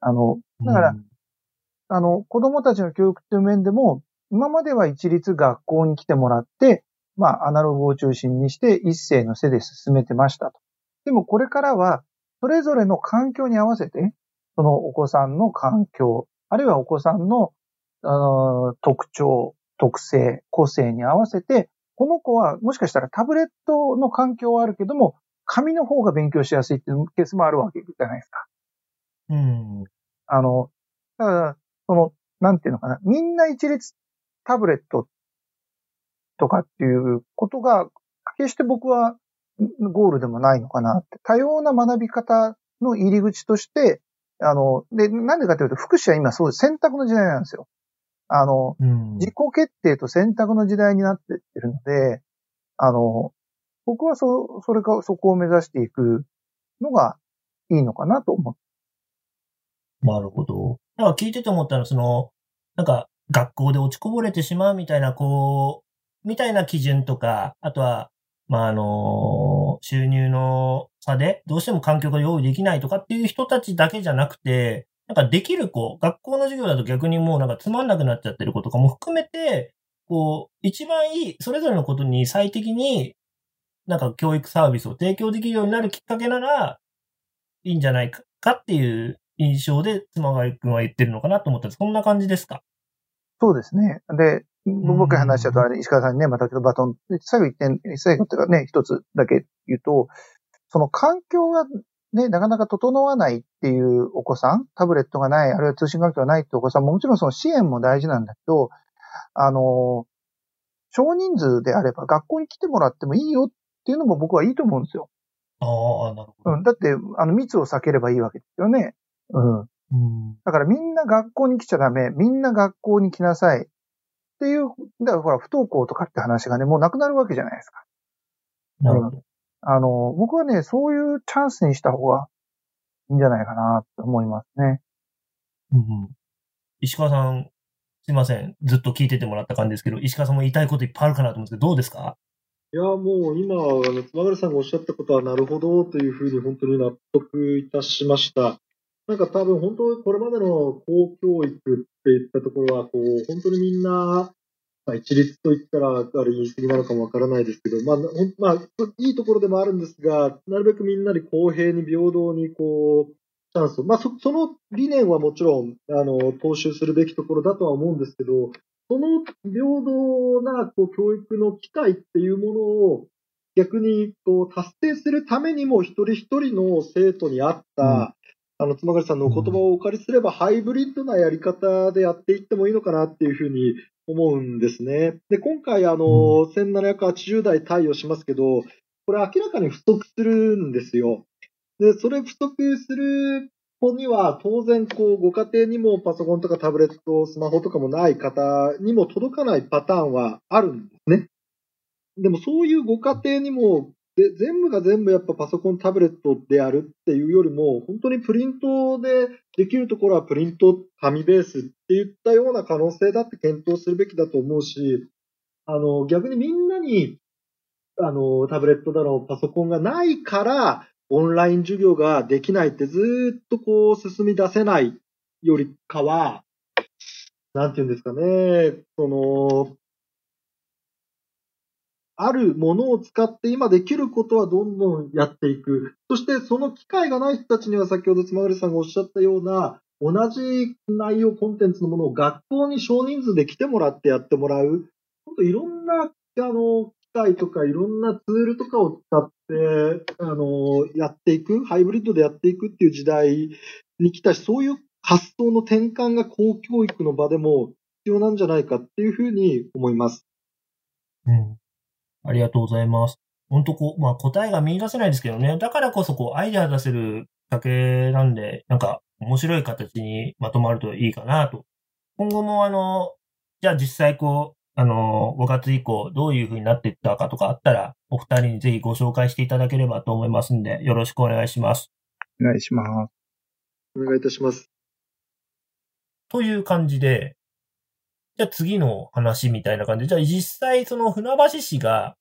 あの、だから、うん、あの、子供たちの教育という面でも、今までは一律学校に来てもらって、まあ、アナログを中心にして一斉の背で進めてましたと。でもこれからは、それぞれの環境に合わせて、そのお子さんの環境、あるいはお子さんの、あの、特徴、特性、個性に合わせて、この子はもしかしたらタブレットの環境はあるけども、紙の方が勉強しやすいっていうケースもあるわけじゃないですか。うん。あの、だからその、なんていうのかな。みんな一律タブレットとかっていうことが、決して僕はゴールでもないのかなって。多様な学び方の入り口として、あの、で、なんでかというと、福祉は今そう選択の時代なんですよ。あの、うん、自己決定と選択の時代になってってるので、あの、僕はそ、それか、そこを目指していくのがいいのかなと思って。なるほど。なんか聞いてて思ったのは、その、なんか学校で落ちこぼれてしまうみたいな、こう、みたいな基準とか、あとは、まあ、あの、収入の差で、どうしても環境が用意できないとかっていう人たちだけじゃなくて、なんかできる子、学校の授業だと逆にもうなんかつまんなくなっちゃってる子とかも含めて、こう、一番いい、それぞれのことに最適に、なんか教育サービスを提供できるようになるきっかけなら、いいんじゃないかっていう、印象で妻狩り君は言ってるのかなと思ったんです。そんな感じですか？そうですね。で、僕が話したとあれで石川さんにね、またちょっとバトン、最後一点、最後っていうかね、一つだけ言うと、その環境がね、なかなか整わないっていうお子さん、タブレットがない、あるいは通信環境がないってお子さんももちろんその支援も大事なんだけど、あの、少人数であれば学校に来てもらってもいいよっていうのも僕はいいと思うんですよ。ああ、なるほど。うん、だって、あの、密を避ければいいわけですよね。うんうん、だからみんな学校に来ちゃダメ、みんな学校に来なさいっていう、だからほら不登校とかって話がね、もうなくなるわけじゃないですか。なるほど。あの、僕はね、そういうチャンスにした方がいいんじゃないかなって思いますね。うんうん、石川さん、すいません。ずっと聞いててもらった感じですけど、石川さんも言いたいこといっぱいあるかなと思うんですけど、どうですか？いや、もう今、あの、妻狩さんがおっしゃったことはなるほどというふうに本当に納得いたしました。なんか多分本当これまでの公教育っていったところはこう本当にみんなまあ、一律と言ったら、ある言い過ぎなのかもわからないですけど、まあ、まあ、いいところでもあるんですが、なるべくみんなに公平に平等に、こう、チャンスを、まあそ、その理念はもちろん、あの、踏襲するべきところだとは思うんですけど、その平等な、こう、教育の機会っていうものを、逆に、こう、達成するためにも、一人一人の生徒に合った、うん、あの、妻狩さんのお言葉をお借りすれば、うん、ハイブリッドなやり方でやっていってもいいのかなっていうふうに思うんですね。で、今回、あの、せんななひゃくはちじゅうだい対応しますけど、これ明らかに不足するんですよ。で、それ不足する子には、当然、こう、ご家庭にもパソコンとかタブレット、スマホとかもない方にも届かないパターンはあるんですね。でもそういうご家庭にもで全部が全部やっぱパソコンタブレットでやるっていうよりも本当にプリントでできるところはプリント紙ベースって言ったような可能性だって検討するべきだと思うし、あの逆にみんなにあのタブレットだろうパソコンがないからオンライン授業ができないってずっとこう進み出せないよりかはなんていうんですかね、そのあるものを使って今できることはどんどんやっていく。そしてその機会がない人たちには先ほど妻狩さんがおっしゃったような同じ内容コンテンツのものを学校に少人数で来てもらってやってもらう。本当いろんなあの機械とかいろんなツールとかを使ってあのやっていく、ハイブリッドでやっていくっていう時代に来たし、そういう発想の転換が公教育の場でも必要なんじゃないかっていうふうに思います。うん。ありがとうございます。本当こう、まあ答えが見出せないですけどね。だからこそこうアイデア出せるだけなんで、なんか面白い形にまとまるといいかなと。今後もあの、じゃあ実際こう、あの、ごがつ以降どういう風になっていったかとかあったら、お二人にぜひご紹介していただければと思いますんで、よろしくお願いします。お願いします。お願いいたします。という感じで、じゃあ次の話みたいな感じで、じゃあ実際その船橋市が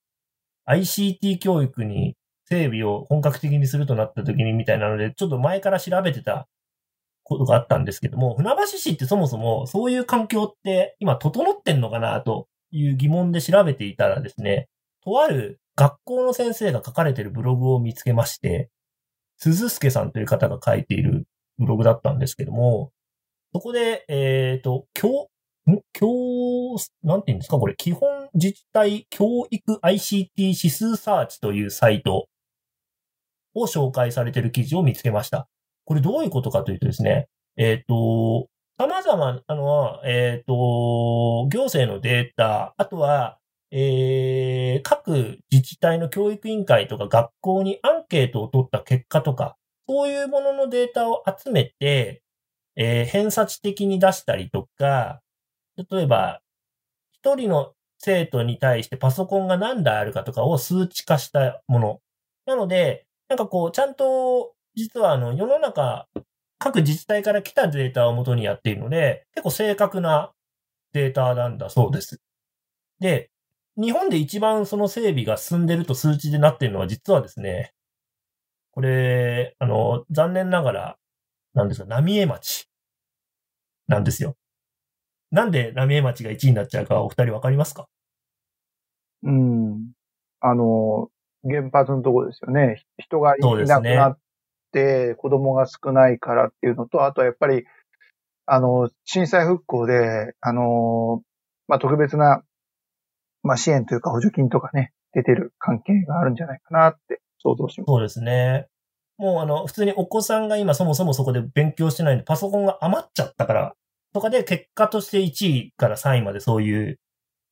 アイシーティー 教育に整備を本格的にするとなった時にみたいなので、ちょっと前から調べてたことがあったんですけども、船橋市ってそもそもそういう環境って今整ってんのかなという疑問で調べていたらですね、とある学校の先生が書かれているブログを見つけまして、鈴助さんという方が書いているブログだったんですけども、そこで、えっと、教ん教、なんて言うんですかこれ、基本自治体教育 アイシーティー 指数サーチというサイトを紹介されている記事を見つけました。これどういうことかというとですね、えっと、様々なのは、えっと、行政のデータ、あとは、えー、各自治体の教育委員会とか学校にアンケートを取った結果とか、そういうもののデータを集めて、えー、偏差値的に出したりとか、例えば、一人の生徒に対してパソコンが何台あるかとかを数値化したもの。なので、なんかこう、ちゃんと、実はあの、世の中、各自治体から来たデータを元にやっているので、結構正確なデータなんだそうです。で、日本で一番その整備が進んでると数値でなっているのは実はですね、これ、あの、残念ながら、なんですか、浪江町なんですよ。なんで浪江町がいちいになっちゃうかお二人わかりますか？うん。あの、原発のところですよね。人がいなくなって、ね、子供が少ないからっていうのと、あとはやっぱり、あの、震災復興で、あの、まあ、特別な、まあ、支援というか補助金とかね、出てる関係があるんじゃないかなって想像します。そうですね。もうあの、普通にお子さんが今そもそもそこで勉強してないんで、パソコンが余っちゃったから、とかで結果としていちいからさんいまでそういう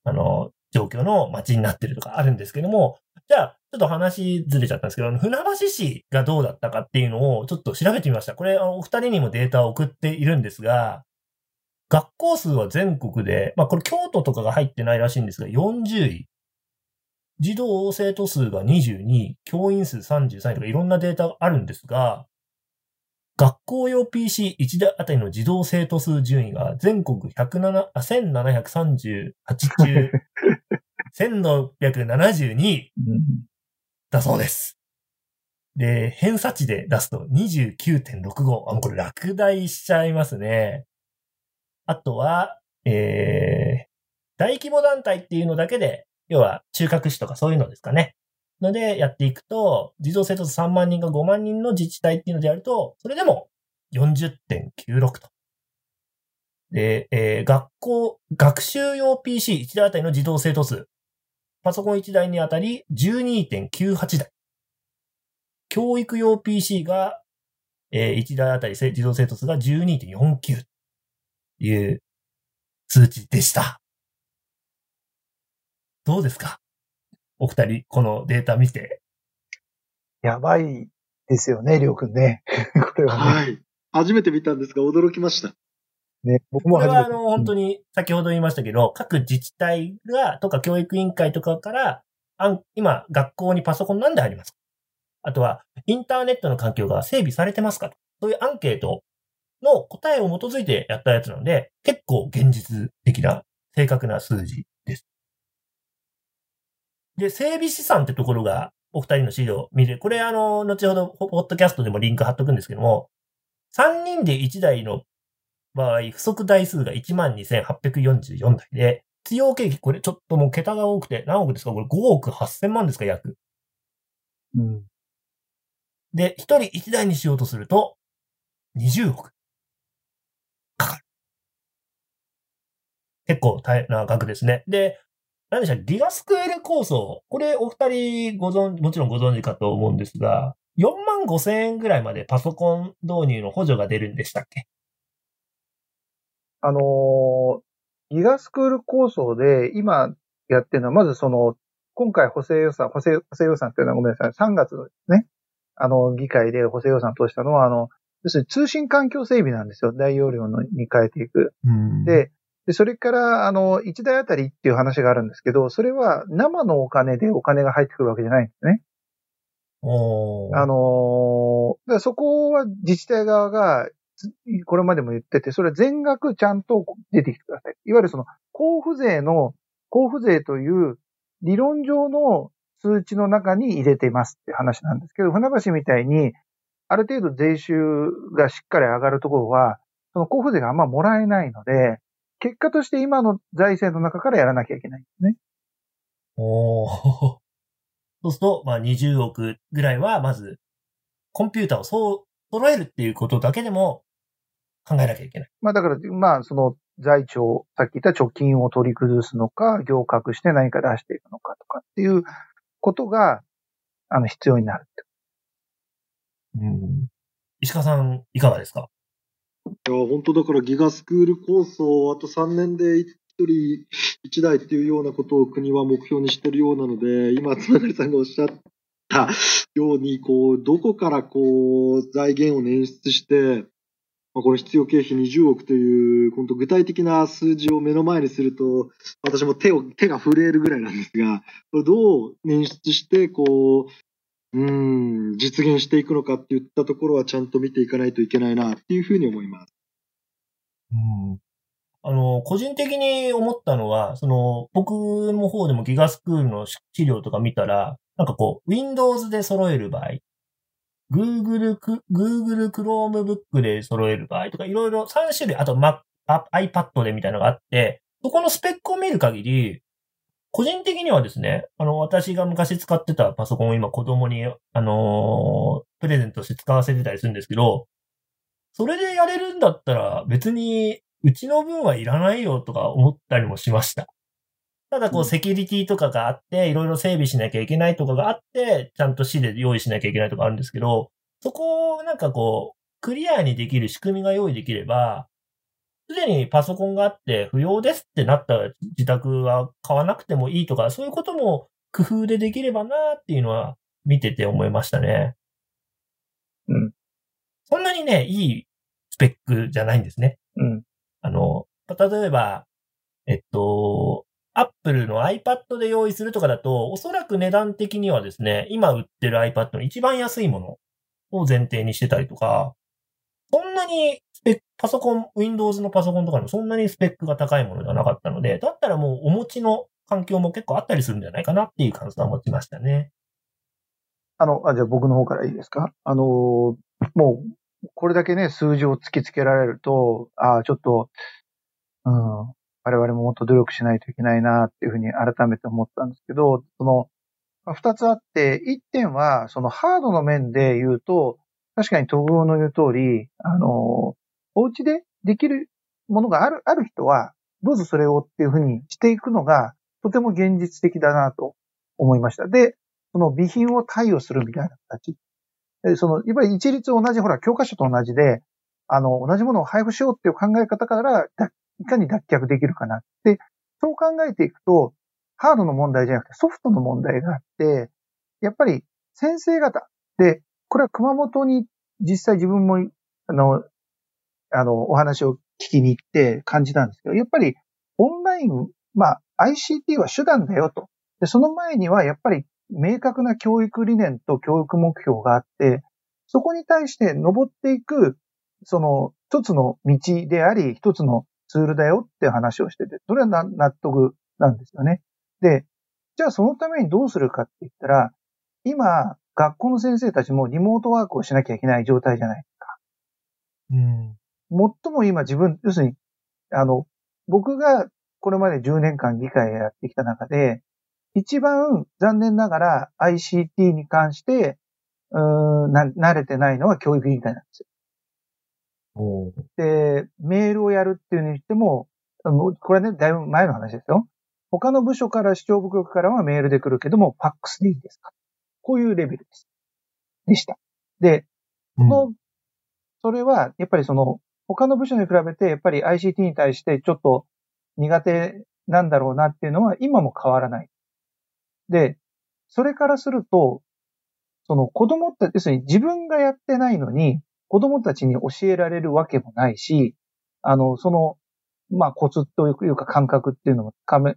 あの状況の街になってるとかあるんですけども、じゃあちょっと話ずれちゃったんですけど、船橋市がどうだったかっていうのをちょっと調べてみました。これお二人にもデータを送っているんですが、学校数は全国で、まあこれ京都とかが入ってないらしいんですがよんじゅうい、児童生徒数がにじゅうにい、教員数さんじゅうさんいとかいろんなデータがあるんですが、学校用 ピーシーいち 台あたりの児童生徒数順位が全国ひゃくなな、あ、せんななひゃくさんじゅうはち中、せんろっぴゃくななじゅうにだそうです。で、偏差値で出すと にじゅうきゅうてんろくご。あ、これ落第しちゃいますね。あとは、えー、大規模団体っていうのだけで、要は中核市とかそういうのですかね。のでやっていくと、児童生徒数さんまんにんかごまんにんの自治体っていうのでやると、それでも よんじゅってんきゅうろく と。で、えー、学校、学習用 ピーシーいち 台あたりの児童生徒数。パソコンいちだいにあたり じゅうにてんきゅうはち 台。教育用 ピーシー が、えー、いちだいあたり児童生徒数が じゅうにてんよんきゅう という数値でした。どうですか？お二人、このデータ見て。やばいですよね、りょうくんね。これは、ね、はい。初めて見たんですが、驚きました。ね、僕も初めて。これは、あの、本当に、先ほど言いましたけど、各自治体が、とか教育委員会とかから、あ今、学校にパソコンなんでありますか？あとは、インターネットの環境が整備されてますか？そういうアンケートの答えを基づいてやったやつなので、結構現実的な、正確な数字です。で、整備資産ってところが、お二人の資料を見る。これ、あの、後ほど、ポッドキャストでもリンク貼っとくんですけども、さんにんでいちだいの場合、不足台数が いちまんにせんはっぴゃくよんじゅうよん 台で、必要経費、これちょっともう桁が多くて、何億ですか？これごおくはっせんまんですか、約。うん。で、ひとりいちだいにしようとすると、にじゅうおく。かかる。結構大変な額ですね。で、何でしたっけ？ギガスクエル構想。これお二人ご存、もちろんご存知かと思うんですが、よんまんごせんえんぐらいまでパソコン導入の補助が出るんでしたっけ？あのー、ギガスクール構想で今やってるのは、まずその、今回補正予算、補正、補正予算っていうのはごめんなさい、さんがつのですね、あの、議会で補正予算通したのは、あの、要するに通信環境整備なんですよ。大容量のに変えていく。うんでで、それから、あの、一台あたりっていう話があるんですけど、それは生のお金でお金が入ってくるわけじゃないんですね。おー。あのー、だそこは自治体側が、これまでも言ってて、それは全額ちゃんと出てきてください。いわゆるその、交付税の、交付税という理論上の数値の中に入れていますって話なんですけど、船橋みたいに、ある程度税収がしっかり上がるところは、その交付税があんまもらえないので、結果として今の財政の中からやらなきゃいけないんですね。おー。そうすると、まあにじゅうおくぐらいは、まず、コンピューターをそう揃えるっていうことだけでも考えなきゃいけない。まあだから、まあその財庁、さっき言った貯金を取り崩すのか、行革して何か出していくのかとかっていうことが、あの、必要になるって。うん。石川さん、いかがですか？いや本当だからギガスクール構想あとさんねんでひとりいちだいっていうようなことを国は目標にしてるようなので、今津成さんがおっしゃったようにこうどこからこう財源を捻出して、まあ、この必要経費にじゅうおくという本当具体的な数字を目の前にすると私も手を手が震えるぐらいなんですが、これどう捻出してこううん実現していくのかっていったところはちゃんと見ていかないといけないなっていうふうに思います。うん、あの個人的に思ったのはその僕の方でもギガスクールの資料とか見たらなんかこう Windows で揃える場合、Google Google Chromebook で揃える場合とかいろいろさん種類あと Mac、iPad でみたいなのがあってそこのスペックを見る限り個人的にはですね、あの、私が昔使ってたパソコンを今子供に、あのー、プレゼントして使わせてたりするんですけど、それでやれるんだったら別にうちの分はいらないよとか思ったりもしました。ただこうセキュリティとかがあって、いろいろ整備しなきゃいけないとかがあって、ちゃんと市で用意しなきゃいけないとかあるんですけど、そこをなんかこう、クリアにできる仕組みが用意できれば、すでにパソコンがあって不要ですってなった自宅は買わなくてもいいとか、そういうことも工夫でできればなーっていうのは見てて思いましたね。うん。そんなにね、いいスペックじゃないんですね。うん。あの、例えば、えっと、Apple の iPad で用意するとかだと、おそらく値段的にはですね、今売ってる iPad の一番安いものを前提にしてたりとか、そんなにえ、パソコン、Windows のパソコンとかもそんなにスペックが高いものではなかったので、だったらもうお持ちの環境も結構あったりするんじゃないかなっていう感想は持ちましたね。あの、あ、じゃあ僕の方からいいですか？あのー、もう、これだけね、数字を突きつけられると、ああ、ちょっと、うん、我々ももっと努力しないといけないなっていうふうに改めて思ったんですけど、その、二つあって、一点は、そのハードの面で言うと、確かに東郷の言う通り、あの、お家でできるものがある、ある人は、どうぞそれをっていうふうにしていくのが、とても現実的だなと思いました。で、その備品を貸与するみたいな形。その、やっぱり一律同じ、ほら、教科書と同じで、あの、同じものを配布しようっていう考え方から、いかに脱却できるかなって、そう考えていくと、ハードの問題じゃなくてソフトの問題があって、やっぱり先生方で、これは熊本に実際自分も、あの、あの、お話を聞きに行って感じたんですけど、やっぱりオンライン、まあ アイシーティー は手段だよと。で、その前にはやっぱり明確な教育理念と教育目標があって、そこに対して登っていく、その一つの道であり、一つのツールだよって話をしてて、それは納得なんですよね。で、じゃあそのためにどうするかって言ったら、今、学校の先生たちもリモートワークをしなきゃいけない状態じゃないですか。うん。最も今自分、要するに、あの、僕がこれまでじゅうねんかん議会やってきた中で、一番残念ながら アイシーティー に関して、うーん、な、慣れてないのは教育委員会なんですよ。おー。で、メールをやるっていうにしても、これはね、だいぶ前の話ですよ。他の部署から市町部局からはメールで来るけども、ファックスでいいですか？こういうレベルです。でした。で、うん、のそれは、やっぱりその、他の部署に比べて、やっぱり アイシーティー に対してちょっと苦手なんだろうなっていうのは、今も変わらない。で、それからすると、その子供たち、要するに自分がやってないのに、子供たちに教えられるわけもないし、あの、その、まあ、コツというか感覚っていうのもかめ、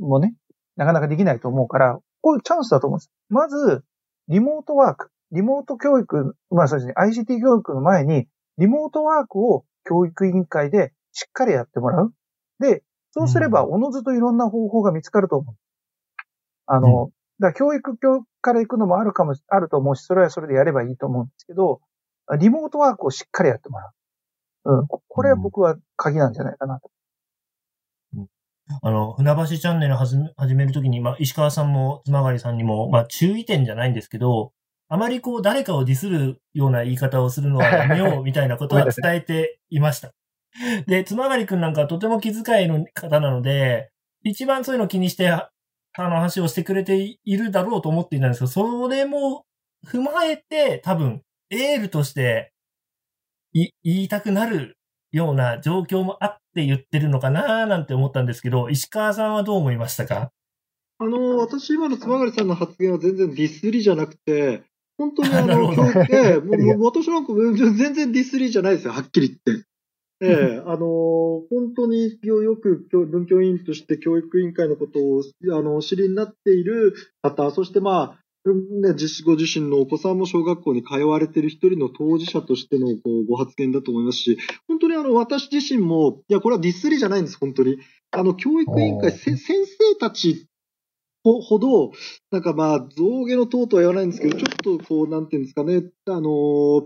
もうね、なかなかできないと思うから、こういうチャンスだと思うんです。まず、リモートワーク、リモート教育、まあそうですね、アイシーティー 教育の前に、リモートワークを教育委員会でしっかりやってもらう。で、そうすれば、おのずといろんな方法が見つかると思う。あの、だから教育教から行くのもあるかも、あると思うし、それはそれでやればいいと思うんですけど、リモートワークをしっかりやってもらう。うん。これは僕は鍵なんじゃないかなと。あの、船橋チャンネル始め、始めるときに、まあ、石川さんも、妻狩さんにも、まあ、注意点じゃないんですけど、あまりこう、誰かをディスるような言い方をするのはやめよう、みたいなことは伝えていました。で、妻狩くんなんかはとても気遣いの方なので、一番そういうのを気にして、あの話をしてくれているだろうと思っていたんですけど、それも踏まえて、多分、エールとして、い、言いたくなるような状況もあって、って言ってるのかなーなんて思ったんですけど、石川さんはどう思いましたか？あの、私今の妻狩さんの発言は全然ディスりじゃなくて、本当にあの、教育で、もう私なんか全然ディスりじゃないですよ、はっきり言って。ええー、あの、本当によく文教委員として教育委員会のことをあのお知りになっている方、そしてまあ、ね、ご自身のお子さんも小学校に通われている一人の当事者としてのご発言だと思いますし、本当にあの私自身も、いや、これはディスりじゃないんです、本当に。あの、教育委員会、先生たちほど、なんかまあ、象牙の塔とは言わないんですけど、ちょっとこう、なんていうんですかね、あの、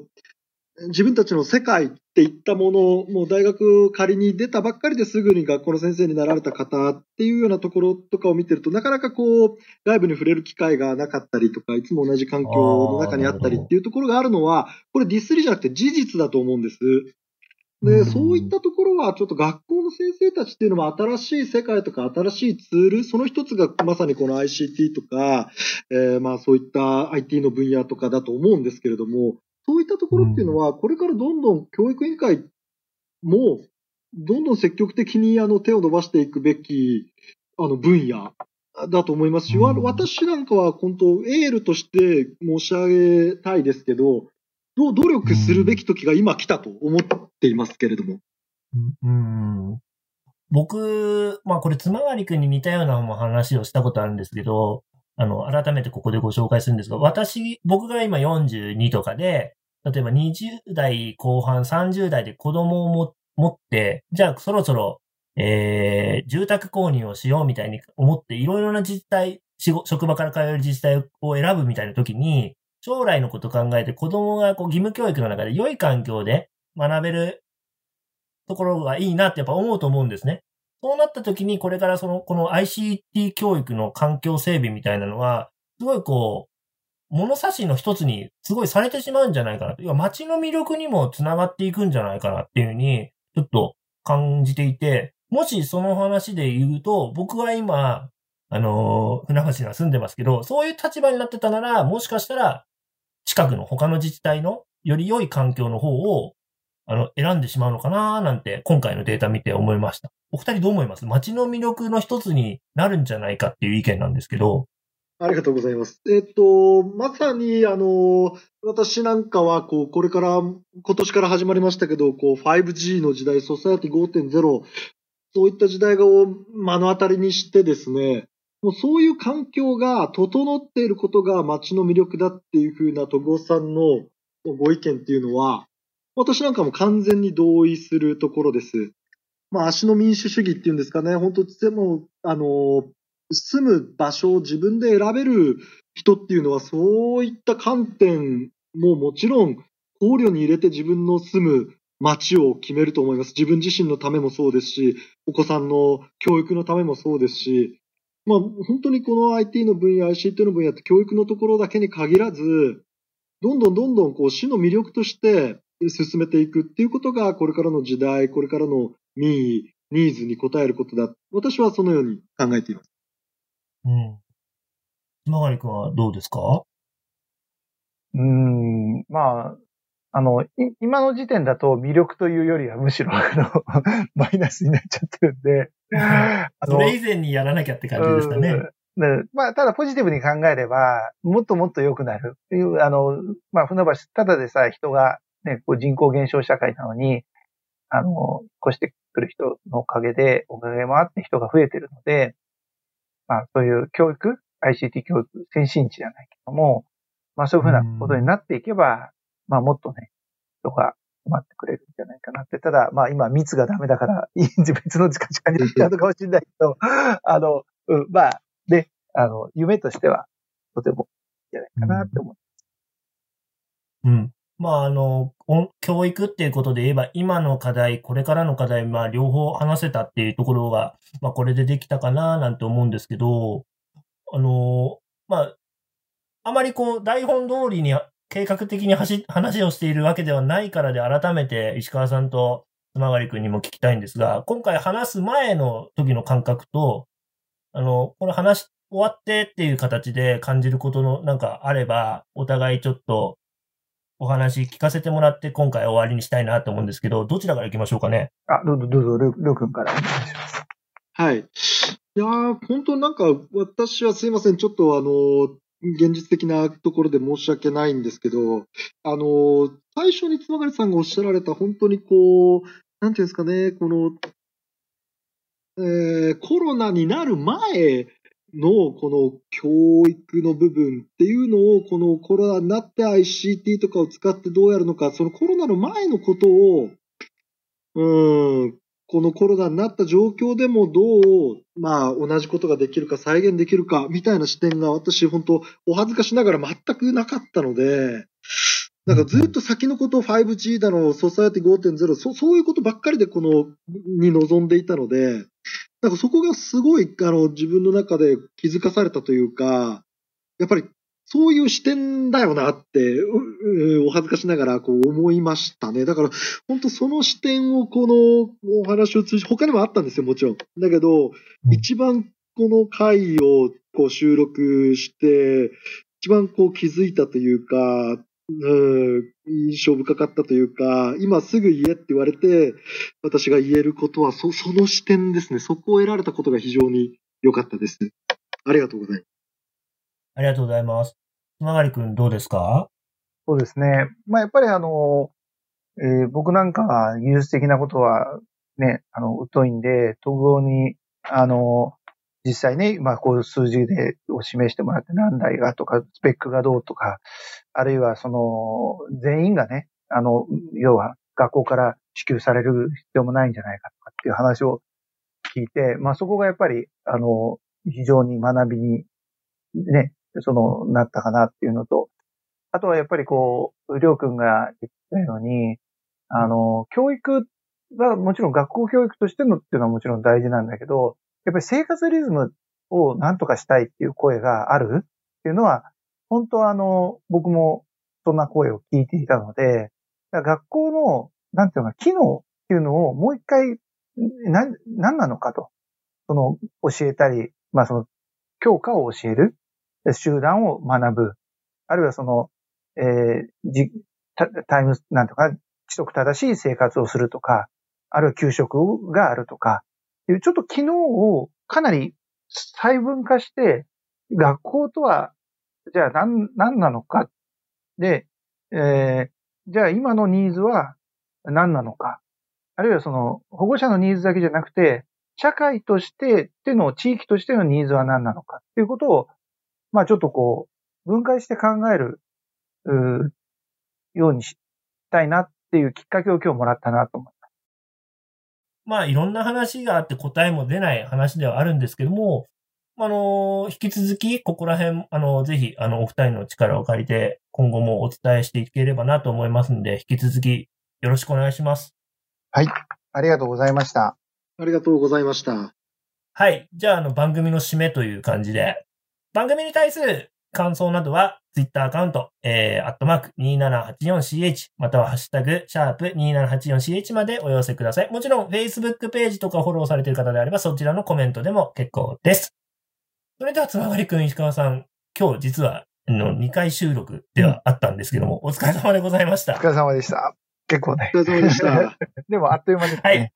自分たちの世界っていったものを、もう大学仮に出たばっかりですぐに学校の先生になられた方っていうようなところとかを見てると、なかなかこう、外部に触れる機会がなかったりとか、いつも同じ環境の中にあったりっていうところがあるのは、これディスりじゃなくて事実だと思うんです。で、そういったところはちょっと学校の先生たちっていうのも新しい世界とか新しいツール、その一つがまさにこの アイシーティー とか、えー、まあそういった アイティー の分野とかだと思うんですけれども、そういったところっていうのは、これからどんどん教育委員会も、どんどん積極的にあの手を伸ばしていくべきあの分野だと思いますし、私なんかは本当、エールとして申し上げたいですけど、努力するべき時が今来たと思っていますけれども。うんうん、僕、まあこれ、妻狩くんに似たような話をしたことあるんですけど、あの、改めてここでご紹介するんですが、私、僕が今よんじゅうにとかで、例えばにじゅうだいこうはん、さんじゅうだいで子供をも持って、じゃあそろそろ、えー、住宅購入をしようみたいに思って、いろいろな自治体、職場から通える自治体を選ぶみたいな時に、将来のことを考えて子供がこう義務教育の中で良い環境で学べるところがいいなってやっぱ思うと思うんですね。そうなった時にこれからそのこの アイシーティー 教育の環境整備みたいなのはすごいこう物差しの一つにすごいされてしまうんじゃないかなと、要は街の魅力にもつながっていくんじゃないかなっていうふうにちょっと感じていて、もしその話で言うと僕は今あの船橋には住んでますけど、そういう立場になってたならもしかしたら近くの他の自治体のより良い環境の方をあの、選んでしまうのかなーなんて、今回のデータ見て思いました。お二人どう思います？街の魅力の一つになるんじゃないかっていう意見なんですけど。ありがとうございます。えっと、まさに、あの、私なんかは、こう、これから、今年から始まりましたけど、こう、ファイブジー の時代、ソサイエティ ごてんゼロ、そういった時代を目の当たりにしてですね、もうそういう環境が整っていることが街の魅力だっていうふうな、戸郷さんのご意見っていうのは、私なんかも完全に同意するところです。まあ、足の民主主義っていうんですかね。本当でも、あの、住む場所を自分で選べる人っていうのは、そういった観点ももちろん考慮に入れて自分の住む街を決めると思います。自分自身のためもそうですし、お子さんの教育のためもそうですし、まあ、本当にこの アイティー の分野、アイシーティー の分野って教育のところだけに限らず、どんどんどんどんこう、市の魅力として、進めていくっていうことがこれからの時代、これからの民意、ニーズに応えることだ。私はそのように考えています。うん。今狩君はどうですか？うーん、まあ、あの、い今の時点だと魅力というよりはむしろあのマイナスになっちゃってるんで、あのそれ以前にやらなきゃって感じですかね。まあ、ただポジティブに考えれば、もっともっと良くなるっていう、あの、まあ、船橋、ただでさえ人がね、こう人口減少社会なのに、あの、越してくる人のおかげで、おかげもあって人が増えてるので、まあそういう教育、アイシーティー 教育、先進地じゃないけども、まあそういうふうなことになっていけば、まあもっとね、人が待ってくれるんじゃないかなって。ただ、まあ今密がダメだから、別の時間になっちゃうのかもしれないけど、あの、うん、まあ、で、あの、夢としては、とてもいいんじゃないかなって思います。うん。うん、まああの、教育っていうことで言えば今の課題、これからの課題、まあ両方話せたっていうところが、まあこれでできたかななんて思うんですけど、あの、まあ、あまりこう台本通りに計画的に話をしているわけではないからで改めて石川さんと妻狩君にも聞きたいんですが、今回話す前の時の感覚と、あの、この話終わってっていう形で感じることのなんかあれば、お互いちょっとお話聞かせてもらって今回終わりにしたいなと思うんですけど、どちらから行きましょうかね。あ、どうぞどうぞ、ルー君からお願いします。はい。いやー、本当なんか私はすいません、ちょっとあの、現実的なところで申し訳ないんですけど、あの、最初に妻狩さんがおっしゃられた本当にこう、なんていうんですかね、この、えー、コロナになる前、のこの教育の部分っていうのをこのコロナになって アイシーティー とかを使ってどうやるのか、そのコロナの前のことをうーんこのコロナになった状況でもどうまあ同じことができるか再現できるかみたいな視点が私本当お恥ずかしながら全くなかったので、なんかずっと先のことを ファイブジー だのソサイエティ ごてんゼロ そ, そういうことばっかりでこのに臨んでいたので、なんかそこがすごいあの自分の中で気づかされたというか、やっぱりそういう視点だよなってお恥ずかしながらこう思いましたね。だから本当その視点をこのお話を通じて、他にもあったんですよもちろん、だけど一番この回をこう収録して一番こう気づいたというか、うん、印象深かったというか、今すぐ言えって言われて私が言えることは そ, その視点ですね。そこを得られたことが非常に良かったです。ありがとうございます。ありがとうございます。妻狩君どうですか？そうですね。まあやっぱりあの、えー、僕なんかは技術的なことはね、あの疎いんで、統合にあの実際ね、まあこう数字でを示してもらって何台がとかスペックがどうとか。あるいはその全員がね、あの要は学校から支給される必要もないんじゃないかとかっていう話を聞いて、まあそこがやっぱりあの非常に学びにね、そのなったかなっていうのと、あとはやっぱりこうりょうくんが言ったように、あの教育はもちろん学校教育としてのっていうのはもちろん大事なんだけど、やっぱり生活リズムを何とかしたいっていう声があるっていうのは、本当はあの、僕もそんな声を聞いていたので、学校の、なんていうのか、機能っていうのをもう一回、な、何なのかと。その、教えたり、まあその、教科を教える。集団を学ぶ。あるいはその、えー、じ、タイム、なんとか、規則正しい生活をするとか、あるいは給食があるとか、いうちょっと機能をかなり細分化して、学校とは、じゃあ何、何なのか。で、えー、じゃあ今のニーズは何なのか。あるいはその、保護者のニーズだけじゃなくて、社会としてっていうのを地域としてのニーズは何なのかっていうことを、まあちょっとこう、分解して考える、うようにしたいなっていうきっかけを今日もらったなと思います。まあいろんな話があって答えも出ない話ではあるんですけども、あの、引き続きここら辺、あの、ぜひ、あの、お二人の力を借りて今後もお伝えしていければなと思いますので、引き続きよろしくお願いします。はい。ありがとうございました。ありがとうございました。はい。じゃあ、あの、番組の締めという感じで、番組に対する感想などは、Twitter アカウント、えー、アットマーク にーななはちよんシーエイチ、またはハッシュタグ、シャープ にーななはちよんシーエイチ までお寄せください。もちろん、Facebook ページとかフォローされている方であれば、そちらのコメントでも結構です。それでは、つながりくん、石川さん、今日実は、の、にかい収録ではあったんですけども、お疲れ様でございました。お疲れ様でした。結構ね。お疲れ様でした。でも、あっという間ですね。はい。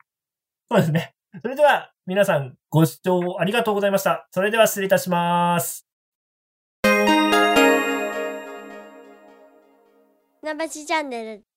そうですね。それでは皆さんご視聴ありがとうございました。それでは失礼いたします。船橋チャンネル。